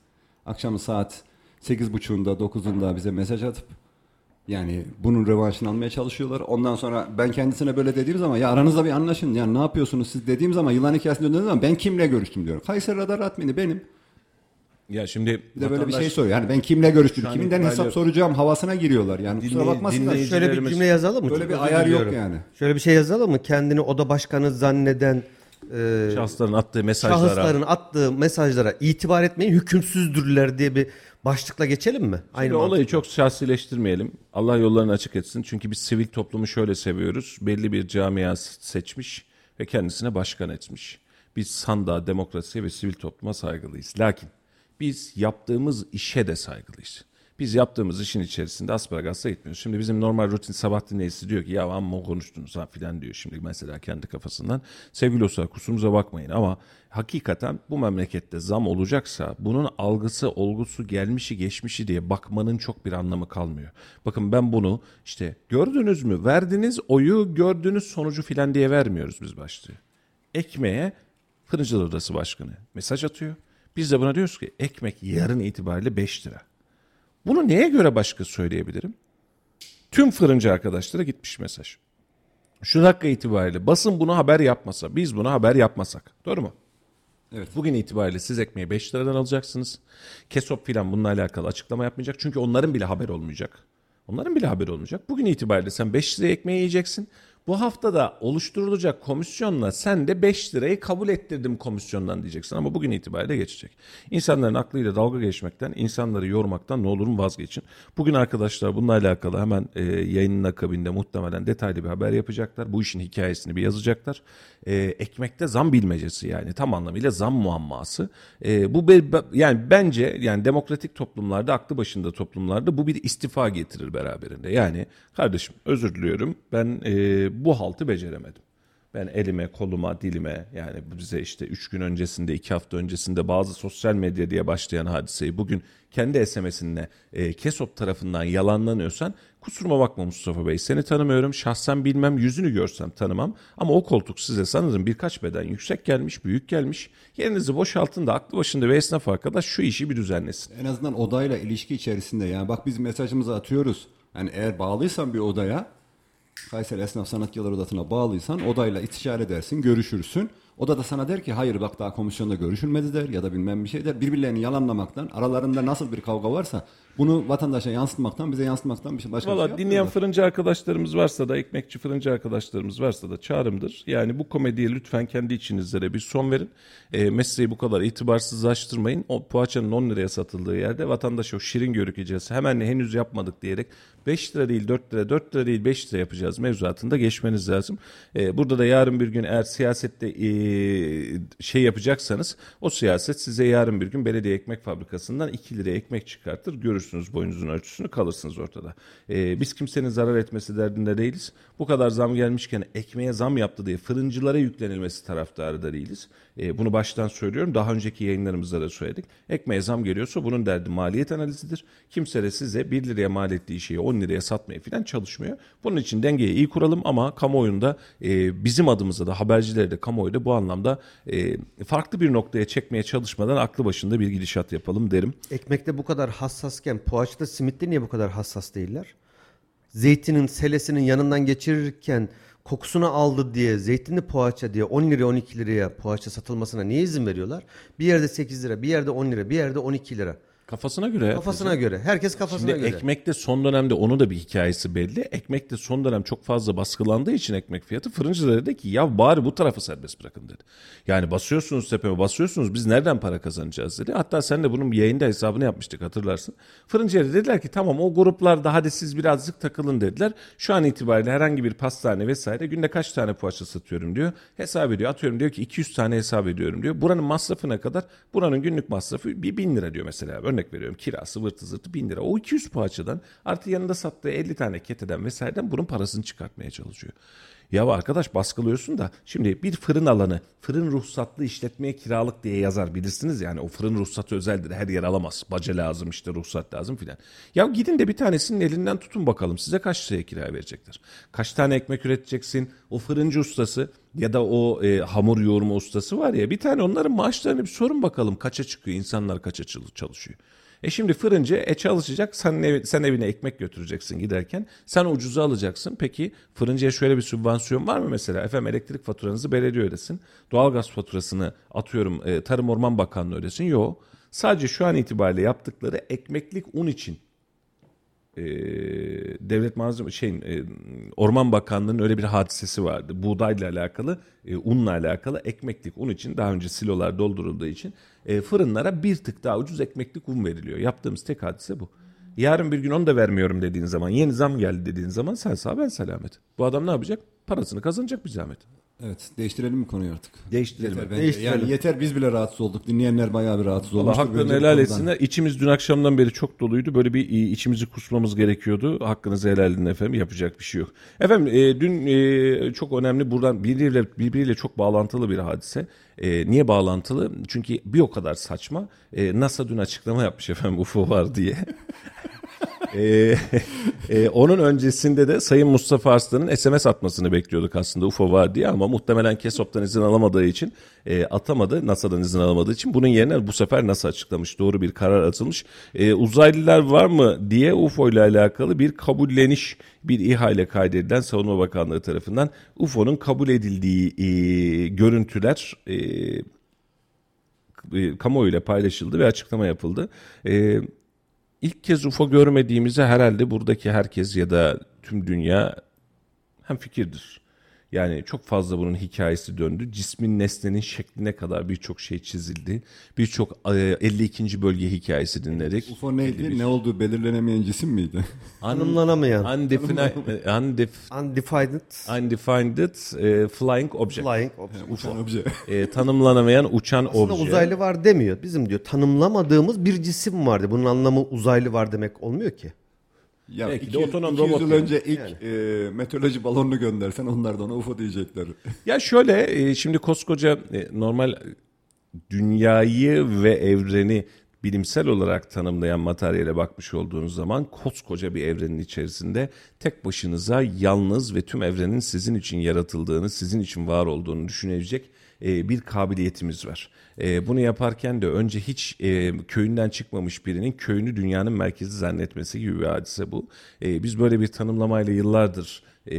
Akşam saat sekiz buçukta, dokuzunda bize mesaj atıp yani bunun revanşını almaya çalışıyorlar. Ondan sonra ben kendisine böyle dediğim zaman ya aranızda bir anlaşın. Ya ne yapıyorsunuz siz dediğim zaman, yılan hikayesini döndüğüm zaman ben kimle görüştüm diyorum. Kayseri Radar admini benim. Ya şimdi de vatandaş, böyle bir şey soruyor. Yani ben kimle görüştüm? Kiminden hesap yok. Soracağım havasına giriyorlar. Yani Dinley, kusura bakmasınlar. Şöyle bir cümle yazalım mı? Böyle bir ayar yok yani. Şöyle bir şey yazalım mı? Kendini oda başkanı zanneden Ee, şahısların attığı mesajlara şahısların attığı mesajlara itibar etmeyin, hükümsüzdürler diye bir başlıkla geçelim mi? Aynı Şimdi olayı çok şahsileştirmeyelim. Allah yollarını açık etsin. Çünkü biz sivil toplumu şöyle seviyoruz. Belli bir camia seçmiş ve kendisine başkan etmiş. Biz sandığa, demokrasiye ve sivil topluma saygılıyız. Lakin biz yaptığımız işe de saygılıyız. Biz yaptığımız işin içerisinde asparagasla gitmiyoruz. Şimdi bizim normal rutin sabah dinleyicisi diyor ki ya amma konuştunuz ha filan diyor şimdi mesela kendi kafasından. Sevgili olsa kusurumuza bakmayın ama hakikaten bu memlekette zam olacaksa bunun algısı, olgusu, gelmişi, geçmişi diye bakmanın çok bir anlamı kalmıyor. Bakın ben bunu işte gördünüz mü, verdiniz oyu, gördünüz sonucu filan diye vermiyoruz biz başlığı. Ekmeğe Fırıncılar Odası Başkanı mesaj atıyor. Biz de buna diyoruz ki ekmek yarın itibariyle beş lira. Bunu neye göre başka söyleyebilirim? Tüm fırıncı arkadaşlara gitmiş mesaj. Şu dakika itibariyle basın bunu haber yapmasa, biz bunu haber yapmasak. Doğru mu? Evet. Bugün itibariyle siz ekmeği beş liradan alacaksınız. KESOB filan bununla alakalı açıklama yapmayacak. Çünkü onların bile haber olmayacak. Onların bile haber olmayacak. Bugün itibariyle sen beş liraya ekmeği yiyeceksin. Bu haftada oluşturulacak komisyonla sen de beş lirayı kabul ettirdim komisyondan diyeceksin ama bugün itibariyle geçecek. İnsanların aklıyla dalga geçmekten, insanları yormaktan ne olur mu vazgeçin. Bugün arkadaşlar bununla alakalı hemen e, yayının akabinde muhtemelen detaylı bir haber yapacaklar. Bu işin hikayesini bir yazacaklar. E, ekmekte zam bilmecesi, yani tam anlamıyla zam muamması. E, bu be, yani bence yani demokratik toplumlarda, aklı başında toplumlarda bu bir istifa getirir beraberinde. Yani kardeşim özür diliyorum ben... E, bu haltı beceremedim. Ben elime, koluma, dilime, yani bize işte üç gün öncesinde, iki hafta öncesinde bazı sosyal medya diye başlayan hadiseyi bugün kendi S M S'inle e, KESOB tarafından yalanlanıyorsan kusuruma bakma Mustafa Bey, seni tanımıyorum, şahsen bilmem, yüzünü görsem tanımam ama o koltuk size sanırım birkaç beden yüksek gelmiş, büyük gelmiş, yerinizi boşaltın da aklı başında ve esnaf arkadaş şu işi bir düzenlesin. En azından odayla ilişki içerisinde, yani bak biz mesajımızı atıyoruz, yani eğer bağlıysan bir odaya, Kayseri Esnaf Sanatkarlar Odası'na bağlıysan odayla istişare edersin, görüşürsün. Oda da sana der ki hayır bak daha komisyonda görüşülmedi der ya da bilmem bir şey der. Birbirlerini yalanlamaktan, aralarında nasıl bir kavga varsa bunu vatandaşa yansıtmaktan, bize yansıtmaktan bir şey başka. Vallahi bir şey dinleyen fırıncı arkadaşlarımız varsa da, ekmekçi fırıncı arkadaşlarımız varsa da çağrımdır. Yani bu komediye lütfen kendi içinizlere bir son verin. E, mesleği bu kadar itibarsızlaştırmayın. O poğaçanın on liraya satıldığı yerde vatandaşa o şirin görükeceğiz. Hemen henüz yapmadık diyerek beş lira değil dört lira, dört lira değil beş lira yapacağız mevzuatında geçmeniz lazım. E, burada da yarın bir gün eğer siyasette e, şey yapacaksanız o siyaset size yarın bir gün belediye ekmek fabrikasından iki lira ekmek çıkartır. Görürsünüz. Boynunuzun ölçüsünü, kalırsınız ortada. Ee, biz kimsenin zarar etmesi derdinde değiliz. Bu kadar zam gelmişken ekmeğe zam yaptı diye fırıncılara yüklenilmesi taraftarı da değiliz. Ee, bunu baştan söylüyorum. Daha önceki yayınlarımızda da söyledik. Ekmeğe zam geliyorsa bunun derdi maliyet analizidir. Kimse de size bir liraya mal ettiği şeyi on liraya satmaya falan çalışmıyor. Bunun için dengeyi iyi kuralım ama kamuoyunda e, bizim adımıza da, habercileri de, kamuoyu da bu anlamda e, farklı bir noktaya çekmeye çalışmadan aklı başında bir gidişat yapalım derim. Ekmekte bu kadar hassas poğaçta, simitte niye bu kadar hassas değiller? Zeytinin selesinin yanından geçirirken kokusunu aldı diye, zeytinli poğaça diye on liraya on iki liraya poğaça satılmasına niye izin veriyorlar? Bir yerde sekiz lira, bir yerde on lira, bir yerde on iki lira. Kafasına göre. Kafasına yapacak. göre. Herkes kafasına Şimdi göre. Şimdi ekmekte son dönemde onun da bir hikayesi belli. Ekmekte son dönem çok fazla baskılandığı için ekmek fiyatı, fırıncılar dedi ki ya bari bu tarafı serbest bırakın dedi. Yani basıyorsunuz tepeme, basıyorsunuz, biz nereden para kazanacağız dedi. Hatta sen de bunun yayında hesabını yapmıştık, hatırlarsın. Fırıncılar dediler ki tamam o gruplarda hadi siz birazcık takılın dediler. Şu an itibariyle herhangi bir pastane vesaire günde kaç tane poğaça satıyorum diyor. Hesap ediyor, atıyorum diyor ki iki yüz tane hesap ediyorum diyor. Buranın masrafına kadar, buranın günlük masrafı bir bin lira diyor mesela. Örnek veriyorum, kirası vırtı zırtı bin lira. O iki yüz poğaçadan artı yanında sattığı elli tane keteden vesaireden bunun parasını çıkartmaya çalışıyor. Ya arkadaş baskılıyorsun da şimdi bir fırın alanı, fırın ruhsatlı işletmeye kiralık diye yazar bilirsiniz yani, o fırın ruhsatı özeldir, her yer alamaz. Baca lazım işte, ruhsat lazım filan. Ya gidin de bir tanesinin elinden tutun bakalım size kaç liraya kira verecekler. Kaç tane ekmek üreteceksin, o fırıncı ustası ya da o e, hamur yoğurma ustası var ya, bir tane onların maaşlarını bir sorun bakalım kaça çıkıyor, insanlar kaça çalışıyor. E şimdi fırıncı e çalışacak, sen, ev, sen evine ekmek götüreceksin giderken, sen ucuza alacaksın. Peki fırıncıya şöyle bir sübvansiyon var mı mesela? Efendim elektrik faturanızı belediye ödesin, doğalgaz faturasını atıyorum e, Tarım Orman Bakanlığı ödesin. Yok, sadece şu an itibariyle yaptıkları ekmeklik un için e, devlet malzeme şeyin e, Orman Bakanlığı'nın öyle bir hadisesi vardı. Buğdayla alakalı, e, unla alakalı ekmeklik un için daha önce silolar doldurulduğu için E, fırınlara bir tık daha ucuz ekmeklik un veriliyor. Yaptığımız tek hadise bu. Yarın bir gün onu da vermiyorum dediğin zaman, yeni zam geldi dediğin zaman sen sağ ben selamet. Bu adam ne yapacak? Parasını kazanacak bir zahmet. Evet, değiştirelim mi konuyu artık? Değiştirelim. Yeter, değiştirelim. Yani yeter, biz bile rahatsız olduk. Dinleyenler bayağı bir rahatsız olmuştur. Allah hakkını helal etsinler. İçimiz dün akşamdan beri çok doluydu. Böyle bir içimizi kusmamız gerekiyordu. Hakkınızı helal edin efendim. Yapacak bir şey yok. Efendim e, dün e, çok önemli, buradan birbiriyle, birbiriyle çok bağlantılı bir hadise. E, niye bağlantılı? Çünkü bir o kadar saçma. E, NASA dün açıklama yapmış efendim, U F O var diye. Ee, e, onun öncesinde de Sayın Mustafa Aslan'ın S M S atmasını bekliyorduk aslında U F O var diye, ama muhtemelen KESOB'dan izin alamadığı için e, atamadı, NASA'dan izin alamadığı için. Bunun yerine bu sefer NASA açıklamış, doğru bir karar atılmış. E, uzaylılar var mı diye U F O ile alakalı bir kabulleniş, bir İHA ile kaydedilen Savunma Bakanlığı tarafından U F O'nun kabul edildiği e, görüntüler e, e, kamuoyuyla paylaşıldı ve açıklama yapıldı. E, İlk kez U F O görmediğimizi herhalde buradaki herkes ya da tüm dünya hemfikirdir. Yani çok fazla bunun hikayesi döndü. Cismin, nesnenin şekline kadar birçok şey çizildi. Birçok elli ikinci bölge hikayesi dinledik. U F O neydi? elli bir... Ne olduğu belirlenemeyen cisim miydi? Anımlanamayan. Undefined. Undef... Undefined. Undefined e, flying object. Flying object. Uçan obje. E, tanımlanamayan uçan obje. Aslında uzaylı var demiyor. Bizim diyor tanımlamadığımız bir cisim vardı. Bunun anlamı uzaylı var demek olmuyor ki. Ya belki iki yüz, de otonom robot. iki yüz yıl önce ilk yani. e, meteoroloji balonunu göndersen onlar da ona U F O diyecekler. Ya şöyle e, şimdi koskoca e, normal dünyayı ve evreni bilimsel olarak tanımlayan materyale bakmış olduğunuz zaman koskoca bir evrenin içerisinde tek başınıza yalnız ve tüm evrenin sizin için yaratıldığını, sizin için var olduğunu düşünecek e, bir kabiliyetimiz var. E, bunu yaparken de önce hiç e, köyünden çıkmamış birinin köyünü dünyanın merkezi zannetmesi gibi bir hadise bu. E, biz böyle bir tanımlamayla yıllardır e,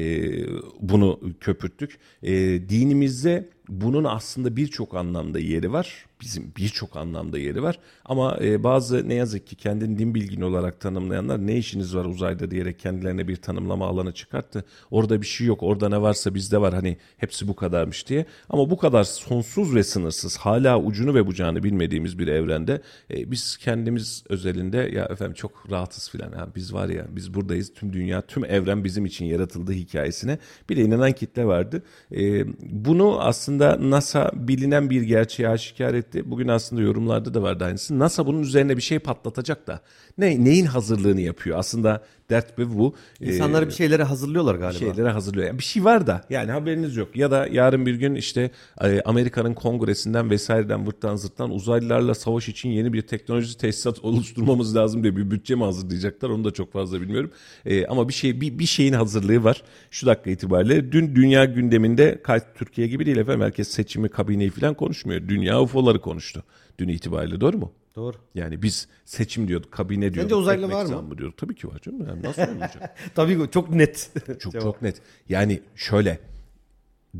bunu köpürttük. E, dinimizde bunun aslında birçok anlamda yeri var. Bizim birçok anlamda yeri var. Ama e, bazı ne yazık ki kendini din bilgini olarak tanımlayanlar ne işiniz var uzayda diyerek kendilerine bir tanımlama alanı çıkarttı. Orada bir şey yok. Orada ne varsa bizde var. Hani hepsi bu kadarmış diye. Ama bu kadar sonsuz ve sınırsız, hala ucunu ve bucağını bilmediğimiz bir evrende e, biz kendimiz özelinde ya efendim çok rahatız filan. Ha, biz var ya, biz buradayız. Tüm dünya, tüm evren bizim için yaratıldı hikayesine bile inanan kitle vardı. E, bunu aslında NASA bilinen bir gerçeği aşikar etti. Bugün aslında yorumlarda da vardı aynısı. NASA bunun üzerine bir şey patlatacak da ne, neyin hazırlığını yapıyor? Aslında dert ve bu. İnsanları bir şeylere hazırlıyorlar galiba. Şeylere hazırlıyor. Yani bir şey var da yani haberiniz yok. Ya da yarın bir gün işte Amerika'nın kongresinden vesaireden vırttan zırttan uzaylılarla savaş için yeni bir teknoloji tesisat oluşturmamız lazım diye bir bütçe mi hazırlayacaklar? Onu da çok fazla bilmiyorum. E, ama bir şey bir, bir şeyin hazırlığı var şu dakika itibariyle. Dün dünya gündeminde Türkiye gibi değil efendim. Herkes seçimi, kabineyi falan konuşmuyor. Dünya U F O'ları konuştu dün itibariyle, doğru mu? Doğru. Yani biz seçim diyorduk, kabine diyorduk. Sence uzaylı var mı? Diyorduk. Tabii ki var canım. Yani nasıl olacak? Tabii ki çok net. Çok çok net. Yani şöyle,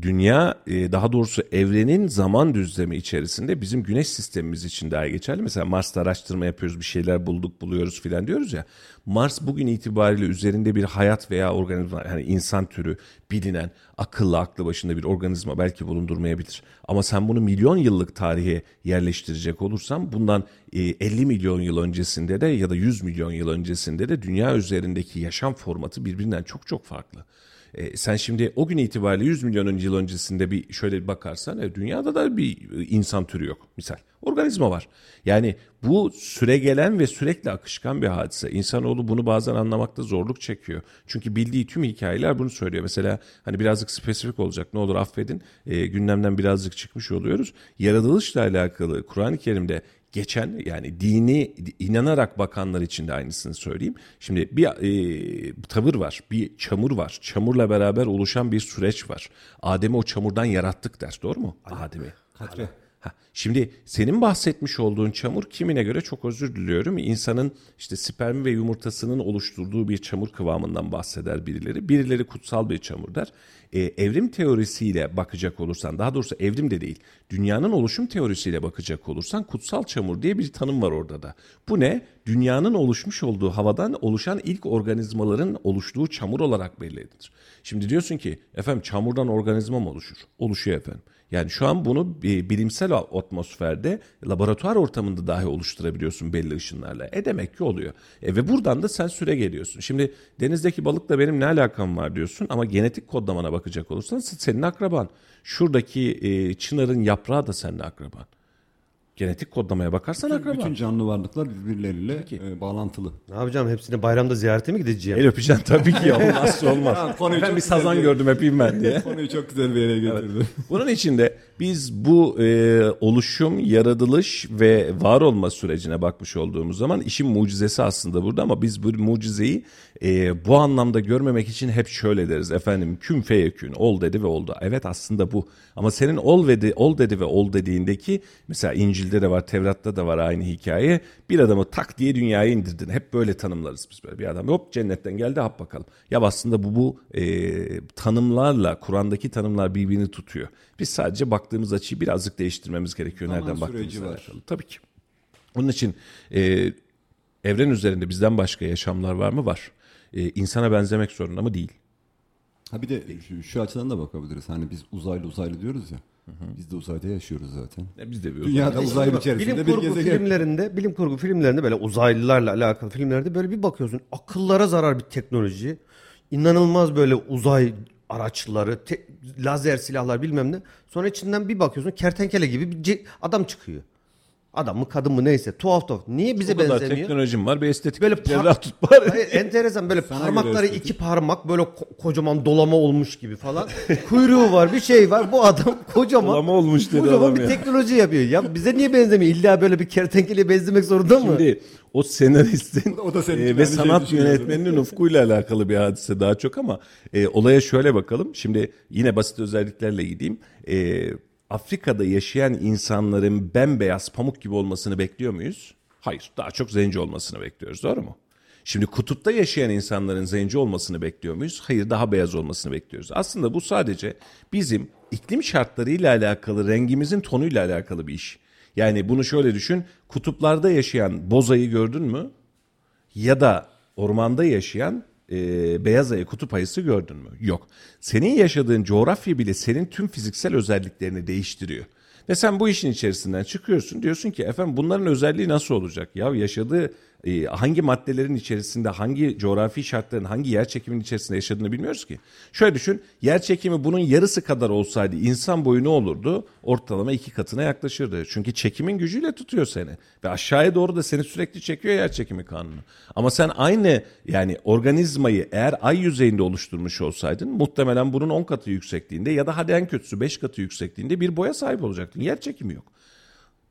dünya daha doğrusu evrenin zaman düzlemi içerisinde bizim güneş sistemimiz için daha geçerli. Mesela Mars'ta araştırma yapıyoruz, bir şeyler bulduk, buluyoruz filan diyoruz ya. Mars bugün itibariyle üzerinde bir hayat veya organizma, yani insan türü bilinen, akıllı, aklı başında bir organizma belki bulundurmayabilir. Ama sen bunu milyon yıllık tarihe yerleştirecek olursan bundan elli milyon yıl öncesinde de ya da yüz milyon yıl öncesinde de dünya üzerindeki yaşam formatı birbirinden çok çok farklı. E, sen şimdi o gün itibariyle yüz milyon yıl öncesinde bir şöyle bakarsan e, dünyada da bir insan türü yok. Misal organizma var. Yani bu süregelen ve sürekli akışkan bir hadise. İnsanoğlu bunu bazen anlamakta zorluk çekiyor. Çünkü bildiği tüm hikayeler bunu söylüyor. Mesela hani birazcık spesifik olacak, ne olur affedin. E, gündemden birazcık çıkmış oluyoruz. Yaratılışla alakalı Kur'an-ı Kerim'de geçen, yani dini inanarak bakanlar için de aynısını söyleyeyim. Şimdi bir e, tavır var, bir çamur var. Çamurla beraber oluşan bir süreç var. Adem'i o çamurdan yarattık der, doğru mu? Adem'i. Adem'i. Şimdi senin bahsetmiş olduğun çamur kimine göre, çok özür diliyorum, insanın işte spermi ve yumurtasının oluşturduğu bir çamur kıvamından bahseder birileri. Birileri kutsal bir çamur der. Ee, evrim teorisiyle bakacak olursan, daha doğrusu evrim de değil, dünyanın oluşum teorisiyle bakacak olursan kutsal çamur diye bir tanım var orada da. Bu ne? Dünyanın oluşmuş olduğu havadan oluşan ilk organizmaların oluştuğu çamur olarak belli edilir. Şimdi diyorsun ki efendim çamurdan organizma mı oluşur? Oluşuyor efendim. Yani şu an bunu bilimsel atmosferde, laboratuvar ortamında dahi oluşturabiliyorsun belli ışınlarla. E demek ki oluyor. E ve buradan da sen süre geliyorsun. Şimdi denizdeki balıkla benim ne alakam var diyorsun ama genetik kodlamana bakacak olursan senin akraban. Şuradaki e, çınarın yaprağı da senin akraban. Genetik kodlamaya bakarsan bütün, akraba. Bütün canlı varlıklar birbirleriyle e, bağlantılı. Ne yapacağım? Hepsini bayramda ziyarete mi gideceğim? El öpeceğim tabii ki ya. Olmazsa olmaz. Ha, ben bir sazan bir... gördüm öpeyim ben diye. Konuyu çok güzel bir yere getirdi. Evet. Bunun için de biz bu e, oluşum, yaratılış ve var olma sürecine bakmış olduğumuz zaman işin mucizesi aslında burada ama biz bu mucizeyi e, bu anlamda görmemek için hep şöyle deriz. Efendim kün feyekün, ol dedi ve oldu. Evet aslında bu. Ama senin ol, ve de, ol dedi ve ol dediğindeki mesela İncil de var, Tevrat'ta da var aynı hikaye. Bir adamı tak diye dünyaya indirdin. Hep böyle tanımlarız biz böyle. Bir adam hop cennetten geldi, hap bakalım. Ya aslında bu bu e, tanımlarla, Kur'an'daki tanımlar birbirini tutuyor. Biz sadece baktığımız açıyı birazcık değiştirmemiz gerekiyor. Zaman nereden baktığımızla alakalı. Tabii ki. Onun için e, evren üzerinde bizden başka yaşamlar var mı? Var. E, insana benzemek zorunda mı? Değil. Ha bir de şu, şu açıdan da bakabiliriz. Hani biz uzaylı uzaylı diyoruz ya. Biz de uzayda yaşıyoruz zaten. Ya biz de bir dünyada uzay içerisinde bilim kurgu bir gezegen. Filmlerinde, bilim kurgu filmlerinde böyle uzaylılarla alakalı filmlerde böyle bir bakıyorsun. Akıllara zarar bir teknoloji. İnanılmaz böyle uzay araçları, te- lazer silahlar bilmem ne. Sonra içinden bir bakıyorsun kertenkele gibi bir ce- adam çıkıyor. Adam mı kadın mı neyse tuhaf tuhaf. Niye bize benzemiyor? O kadar teknolojim var bir estetik. Böyle par- Hayır, enteresan böyle sana parmakları iki parmak böyle ko- kocaman dolama olmuş gibi falan. Kuyruğu var bir şey var. Bu adam kocaman. Dolama olmuş dedi kocaman adam bir ya. Teknoloji yapıyor. Ya bize niye benzemiyor? İlla böyle bir kertenkeleye benzemek zorunda mı? Şimdi o senaristin o da e, ve sanat şey yönetmeninin ufkuyla alakalı bir hadise daha çok ama e, olaya şöyle bakalım. Şimdi yine basit özelliklerle gideyim. Eee. Afrika'da yaşayan insanların bembeyaz pamuk gibi olmasını bekliyor muyuz? Hayır, daha çok zenci olmasını bekliyoruz, doğru mu? Şimdi kutupta yaşayan insanların zenci olmasını bekliyor muyuz? Hayır, daha beyaz olmasını bekliyoruz. Aslında bu sadece bizim iklim şartlarıyla alakalı, rengimizin tonuyla alakalı bir iş. Yani bunu şöyle düşün, kutuplarda yaşayan bozayı gördün mü? Ya da ormanda yaşayan E, beyaz ayı, kutup ayısı gördün mü? Yok. Senin yaşadığın coğrafya bile senin tüm fiziksel özelliklerini değiştiriyor. Ve sen bu işin içerisinden çıkıyorsun, diyorsun ki efendim bunların özelliği nasıl olacak? Ya yaşadığı e, hangi maddelerin içerisinde, hangi coğrafi şartların, hangi yer çekiminin içerisinde yaşadığını bilmiyoruz ki. Şöyle düşün, yer çekimi bunun yarısı kadar olsaydı insan boyu ne olurdu? Ortalama iki katına yaklaşırdı. Çünkü çekimin gücüyle tutuyor seni. Ve aşağıya doğru da seni sürekli çekiyor yer çekimi kanunu. Ama sen aynı yani organizmayı eğer ay yüzeyinde oluşturmuş olsaydın muhtemelen bunun on katı yüksekliğinde ya da hadi en kötüsü beş katı yüksekliğinde bir boya sahip olacaktın. Yer çekimi yok.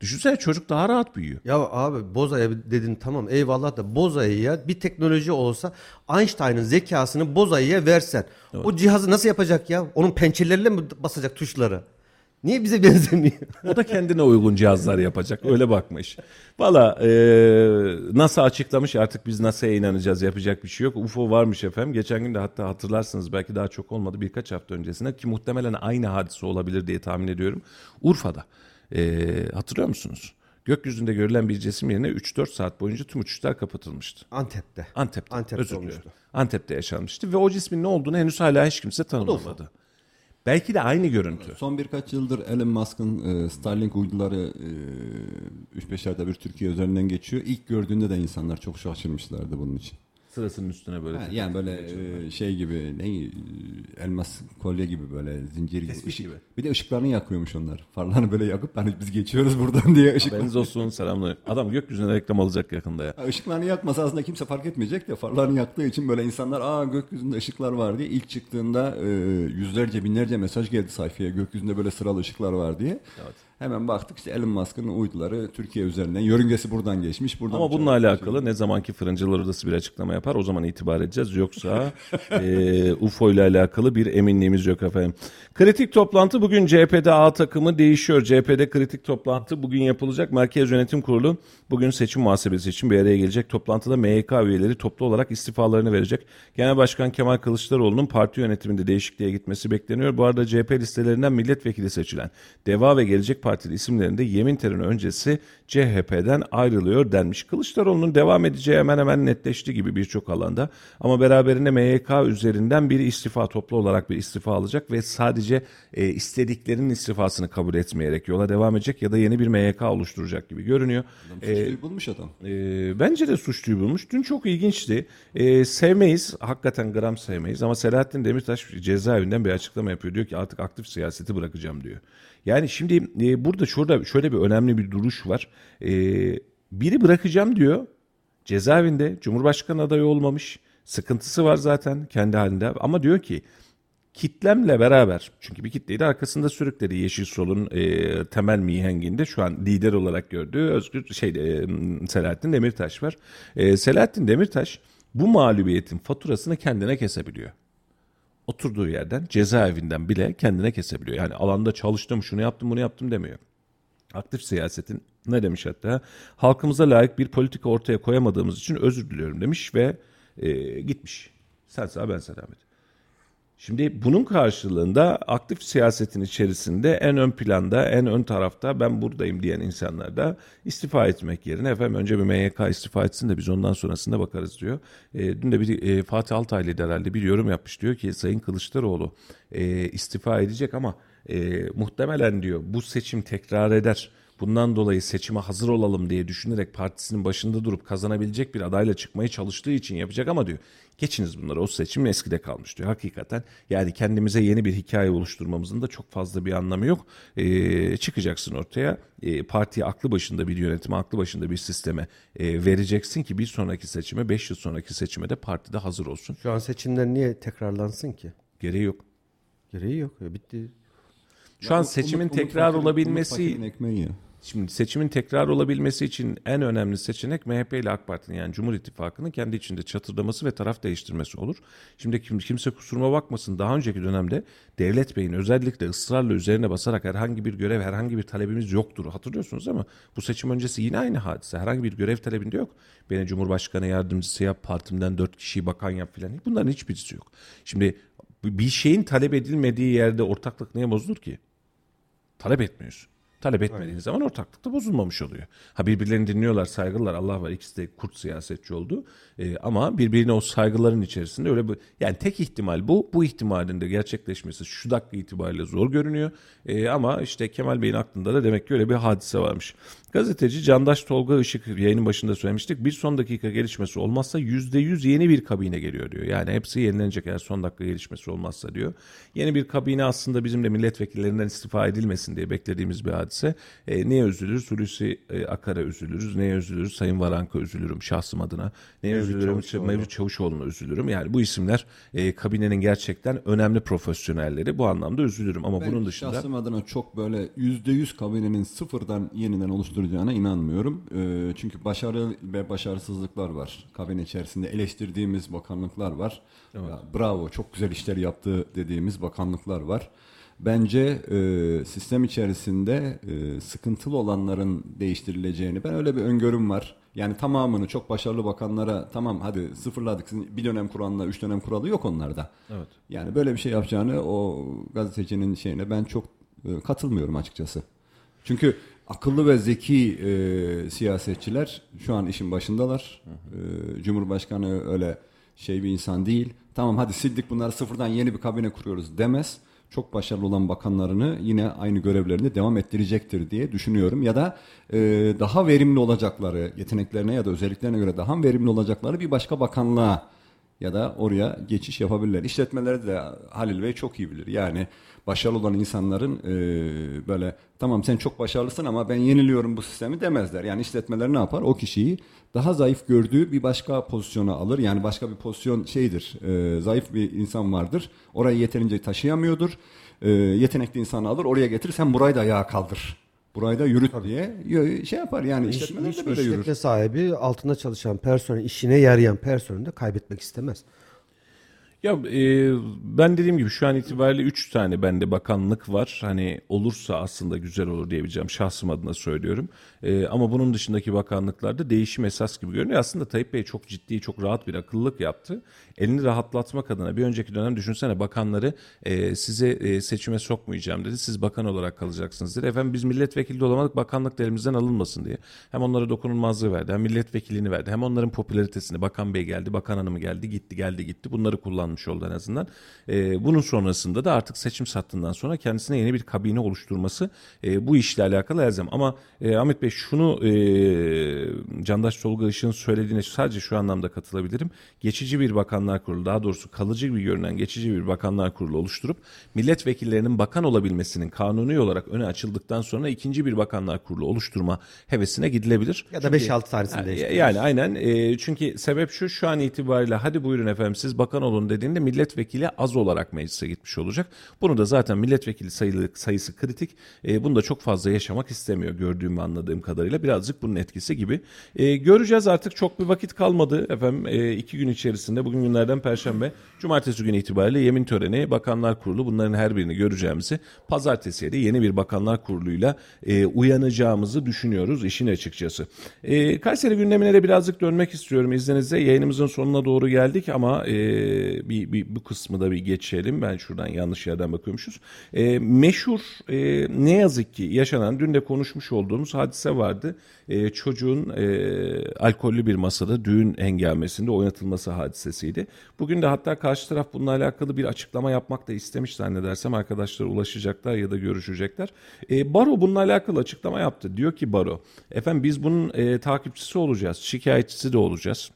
Düşünsene çocuk daha rahat büyüyor. Ya abi bozaya dedin tamam eyvallah da bozaya bir teknoloji olsa Einstein'ın zekasını bozaya versen evet. O cihazı nasıl yapacak ya? Onun pençeleriyle mi basacak tuşları? Niye bize benzemiyor? O da kendine uygun cihazlar yapacak. Öyle bakmış. Valla e, NASA açıklamış artık biz NASA'ya inanacağız. Yapacak bir şey yok. U F O varmış efendim. Geçen gün de hatta hatırlarsınız belki daha çok olmadı birkaç hafta öncesine ki muhtemelen aynı hadise olabilir diye tahmin ediyorum. Urfa'da e, hatırlıyor musunuz? Gökyüzünde görülen bir cisim yerine üç dört saat boyunca tüm uçuşlar kapatılmıştı. Antep'te. Antep'te. Antep'te özür dilerim. Antep'te yaşanmıştı ve o cismin ne olduğunu henüz hala hiç kimse tanımlamadı. Belki de aynı görüntü. Son birkaç yıldır Elon Musk'ın e, Starlink uyduları e, üç beş ayda bir Türkiye üzerinden geçiyor. İlk gördüğünde de insanlar çok şaşırmışlardı bunun için. Sırasının üstüne böyle. Ha, yani böyle e, şey gibi ne elmas kolye gibi böyle zincir gibi. Işık, gibi. Bir de ışıklarını yakıyormuş onlar. Farlarını böyle yakıp hani biz geçiyoruz buradan diye ışıklar. Haberiniz olsun selamlar. Adam gökyüzüne reklam alacak yakında ya. Ha, ışıklarını yakmasa aslında kimse fark etmeyecek de farlarını yaktığı için böyle insanlar aa gökyüzünde ışıklar var diye ilk çıktığında e, yüzlerce binlerce mesaj geldi sayfaya gökyüzünde böyle sıralı ışıklar var diye. Evet. Hemen baktık işte Elon Musk'ın uyduları Türkiye üzerinden, yörüngesi buradan geçmiş. Buradan ama bununla alakalı geçiyor. Ne zamanki Fırıncılar Odası bir açıklama yapar o zaman itibar edeceğiz. Yoksa e, U F O ile alakalı bir eminliğimiz yok efendim. Kritik toplantı bugün C H P'de A takımı değişiyor. C H P'de kritik toplantı bugün yapılacak. Merkez Yönetim Kurulu bugün seçim muhasebesi için bir araya gelecek. Toplantıda M Y K üyeleri toplu olarak istifalarını verecek. Genel Başkan Kemal Kılıçdaroğlu'nun parti yönetiminde değişikliğe gitmesi bekleniyor. Bu arada C H P listelerinden milletvekili seçilen Deva ve Gelecek Partili isimlerinde yemin töreni öncesi C H P'den ayrılıyor denmiş. Kılıçdaroğlu'nun devam edeceği hemen hemen netleşti gibi birçok alanda. Ama beraberinde M Y K üzerinden bir istifa, toplu olarak bir istifa alacak ve sadece e, istediklerinin istifasını kabul etmeyerek yola devam edecek ya da yeni bir M Y K oluşturacak gibi görünüyor. Adam suçluyu ee, bulmuş adam. E, bence de suçluyu bulmuş. Dün çok ilginçti. E, sevmeyiz, hakikaten gram sevmeyiz ama Selahattin Demirtaş cezaevinden bir açıklama yapıyor. Diyor ki artık aktif siyaseti bırakacağım diyor. Yani şimdi e, burada şurada şöyle bir önemli bir duruş var. E, biri bırakacağım diyor. Cezaevinde Cumhurbaşkanı adayı olmamış. Sıkıntısı var zaten kendi halinde ama diyor ki kitlemle beraber, çünkü bir kitleyi de arkasında sürükledi Yeşil Sol'un e, temel mihenginde şu an lider olarak gördüğü Özgür şey e, Selahattin Demirtaş var. E, Selahattin Demirtaş bu mağlubiyetin faturasını kendine kesebiliyor. Oturduğu yerden, cezaevinden bile kendine kesebiliyor. Yani alanda çalıştım, şunu yaptım, bunu yaptım demiyor. Aktif siyasetin ne demiş hatta? Halkımıza layık bir politika ortaya koyamadığımız için özür diliyorum demiş ve e, gitmiş. Sen sağ, ben selamet. Şimdi bunun karşılığında aktif siyasetin içerisinde en ön planda, en ön tarafta ben buradayım diyen insanlar da istifa etmek yerine efendim önce bir M Y K istifa etsin de biz ondan sonrasında bakarız diyor. E, dün de bir e, Fatih Altaylı herhalde bir yorum yapmış, diyor ki Sayın Kılıçdaroğlu e, istifa edecek ama e, muhtemelen diyor bu seçim tekrar eder. Bundan dolayı seçime hazır olalım diye düşünerek partisinin başında durup kazanabilecek bir adayla çıkmaya çalıştığı için yapacak ama diyor geçiniz bunları, o seçim eskide kalmış diyor. Hakikaten yani kendimize yeni bir hikaye oluşturmamızın da çok fazla bir anlamı yok. Ee, çıkacaksın ortaya e, partiye aklı başında bir yönetime, aklı başında bir sisteme e, vereceksin ki bir sonraki seçime, beş yıl sonraki seçime de partide hazır olsun. Şu an seçimler niye tekrarlansın ki? Gereği yok. Gereği yok ya, bitti. Şu ya an seçimin umut, tekrar umut, olabilmesi... Umut, Şimdi seçimin tekrar olabilmesi için en önemli seçenek M H P ile A K Parti'nin, yani Cumhur İttifakı'nın kendi içinde çatırdaması ve taraf değiştirmesi olur. Şimdi kimse kusuruma bakmasın, daha önceki dönemde Devlet Bey'in özellikle ısrarla üzerine basarak herhangi bir görev, herhangi bir talebimiz yoktur. Hatırlıyorsunuz ama bu seçim öncesi yine aynı hadise. Herhangi bir görev talebinde yok. Beni Cumhurbaşkanı yardımcısı yap, partimden dört kişiyi bakan yap filan. Bunların hiçbirisi yok. Şimdi bir şeyin talep edilmediği yerde ortaklık niye bozulur ki? Talep etmiyoruz. Talep etmediğiniz Aynen. zaman ortaklıkta bozulmamış oluyor. Ha birbirlerini dinliyorlar, saygılar, Allah var, ikisi de kurt siyasetçi oldu. Ee, ama birbirine o saygıların içerisinde öyle bir, yani tek ihtimal bu. Bu ihtimalin de gerçekleşmesi şu dakika itibariyle zor görünüyor. Ee, ama işte Kemal Bey'in aklında da demek ki öyle bir hadise varmış. Gazeteci Candaş Tolga Işık, yayının başında söylemiştik. Bir son dakika gelişmesi olmazsa yüzde yüz yeni bir kabine geliyor diyor. Yani hepsi yenilenecek eğer son dakika gelişmesi olmazsa diyor. Yeni bir kabine aslında bizim de milletvekillerinden istifa edilmesin diye beklediğimiz bir hadise. E, neye üzülürüz? Hulusi e, Akar'a üzülürüz. Neye üzülürüz? Sayın Varank'a üzülürüm şahsım adına. Neye Mevlüt üzülürüm? Çavuşoğlu. Mevlüt Çavuşoğlu'na üzülürüm. Yani bu isimler e, kabinenin gerçekten önemli profesyonelleri. Bu anlamda üzülürüm ama ben bunun dışında... şahsım adına çok böyle yüzde yüz kabinenin sıfırdan yeniden oluşturduğu inanmıyorum. Çünkü başarı ve başarısızlıklar var. Kabine içerisinde eleştirdiğimiz bakanlıklar var. Evet. Bravo, çok güzel işler yaptı dediğimiz bakanlıklar var. Bence sistem içerisinde sıkıntılı olanların değiştirileceğini, ben öyle bir öngörüm var. Yani tamamını, çok başarılı bakanlara tamam hadi sıfırladık, bir dönem kuranla üç dönem kuralı yok onlarda. Evet. Yani böyle bir şey yapacağını o gazetecinin şeyine ben çok katılmıyorum açıkçası. Çünkü akıllı ve zeki e, siyasetçiler şu an işin başındalar. E, Cumhurbaşkanı öyle şey bir insan değil. Tamam hadi sildik bunları, sıfırdan yeni bir kabine kuruyoruz demez. Çok başarılı olan bakanlarını yine aynı görevlerini devam ettirecektir diye düşünüyorum. Ya da e, daha verimli olacakları, yeteneklerine ya da özelliklerine göre daha verimli olacakları bir başka bakanlığa ya da oraya geçiş yapabilirler. İşletmeleri de Halil Bey çok iyi bilir. Yani başarılı olan insanların e, böyle tamam sen çok başarılısın ama ben yeniliyorum bu sistemi demezler. Yani işletmeler ne yapar? O kişiyi daha zayıf gördüğü bir başka pozisyona alır. Yani başka bir pozisyon şeydir, e, zayıf bir insan vardır. Orayı yeterince taşıyamıyordur. E, yetenekli insanı alır, oraya getirir. Sen burayı da ayağa kaldır. Burayı da yürüt diye şey yapar. Yani İş, işletmeler de böyle işletme yürür. İşletme sahibi altında çalışan personel, işine yarayan personeli de kaybetmek istemez. Ya e, ben dediğim gibi şu an itibariyle üç tane bende bakanlık var. Hani olursa aslında güzel olur diyebileceğim, şahsım adına söylüyorum. E, ama bunun dışındaki bakanlıklarda değişim esas gibi görünüyor. Aslında Tayyip Bey çok ciddi, çok rahat bir akıllılık yaptı. Elini rahatlatmak adına bir önceki dönem düşünsene bakanları e, size e, seçime sokmayacağım dedi. Siz bakan olarak kalacaksınız dedi. Efendim biz milletvekili de olamadık, bakanlık da elimizden alınmasın diye. Hem onlara dokunulmazlığı verdi, hem milletvekilini verdi, hem onların popülaritesini, bakan bey geldi, bakan hanımı geldi, gitti, geldi, gitti. Bunları kullandı oldu en azından. Ee, bunun sonrasında da artık seçim sattığından sonra kendisine yeni bir kabine oluşturması e, bu işle alakalı her zaman. Ama e, Ahmet Bey şunu e, Candaş Tolga Işık'ın söylediğine sadece şu anlamda katılabilirim. Geçici bir bakanlar kurulu, daha doğrusu kalıcı bir görünen geçici bir bakanlar kurulu oluşturup milletvekillerinin bakan olabilmesinin kanuni olarak öne açıldıktan sonra ikinci bir bakanlar kurulu oluşturma hevesine gidilebilir. Ya da beş altı tanesinde. Yani, yani aynen. E, çünkü sebep şu, şu an itibariyle hadi buyurun efendim siz bakan olun dedi. De milletvekili az olarak meclise gitmiş olacak. Bunu da zaten milletvekili sayılı, sayısı kritik. E, bunu da çok fazla yaşamak istemiyor gördüğüm, anladığım kadarıyla. Birazcık bunun etkisi gibi. E, göreceğiz artık, çok bir vakit kalmadı. Efendim e, iki gün içerisinde, bugün günlerden perşembe, cumartesi günü itibariyle yemin töreni, bakanlar kurulu, bunların her birini göreceğimizi, pazartesiye de yeni bir bakanlar kuruluyla e, uyanacağımızı düşünüyoruz işin açıkçası. E, Kayseri gündemine de birazcık dönmek istiyorum izninizle. Yayınımızın sonuna doğru geldik ama e, bir Bir, bir, bu kısmı da bir geçelim. Ben şuradan yanlış yerden bakıyormuşuz. E, meşhur e, ne yazık ki yaşanan, dün de konuşmuş olduğumuz hadise vardı. E, çocuğun e, alkollü bir masada düğün engelmesinde oynatılması hadisesiydi. Bugün de hatta karşı taraf bununla alakalı bir açıklama yapmak da istemiş zannedersem. Arkadaşlara ulaşacaklar ya da görüşecekler. E, baro bununla alakalı açıklama yaptı. Diyor ki baro, efendim biz bunun e, takipçisi olacağız, şikayetçisi de olacağız.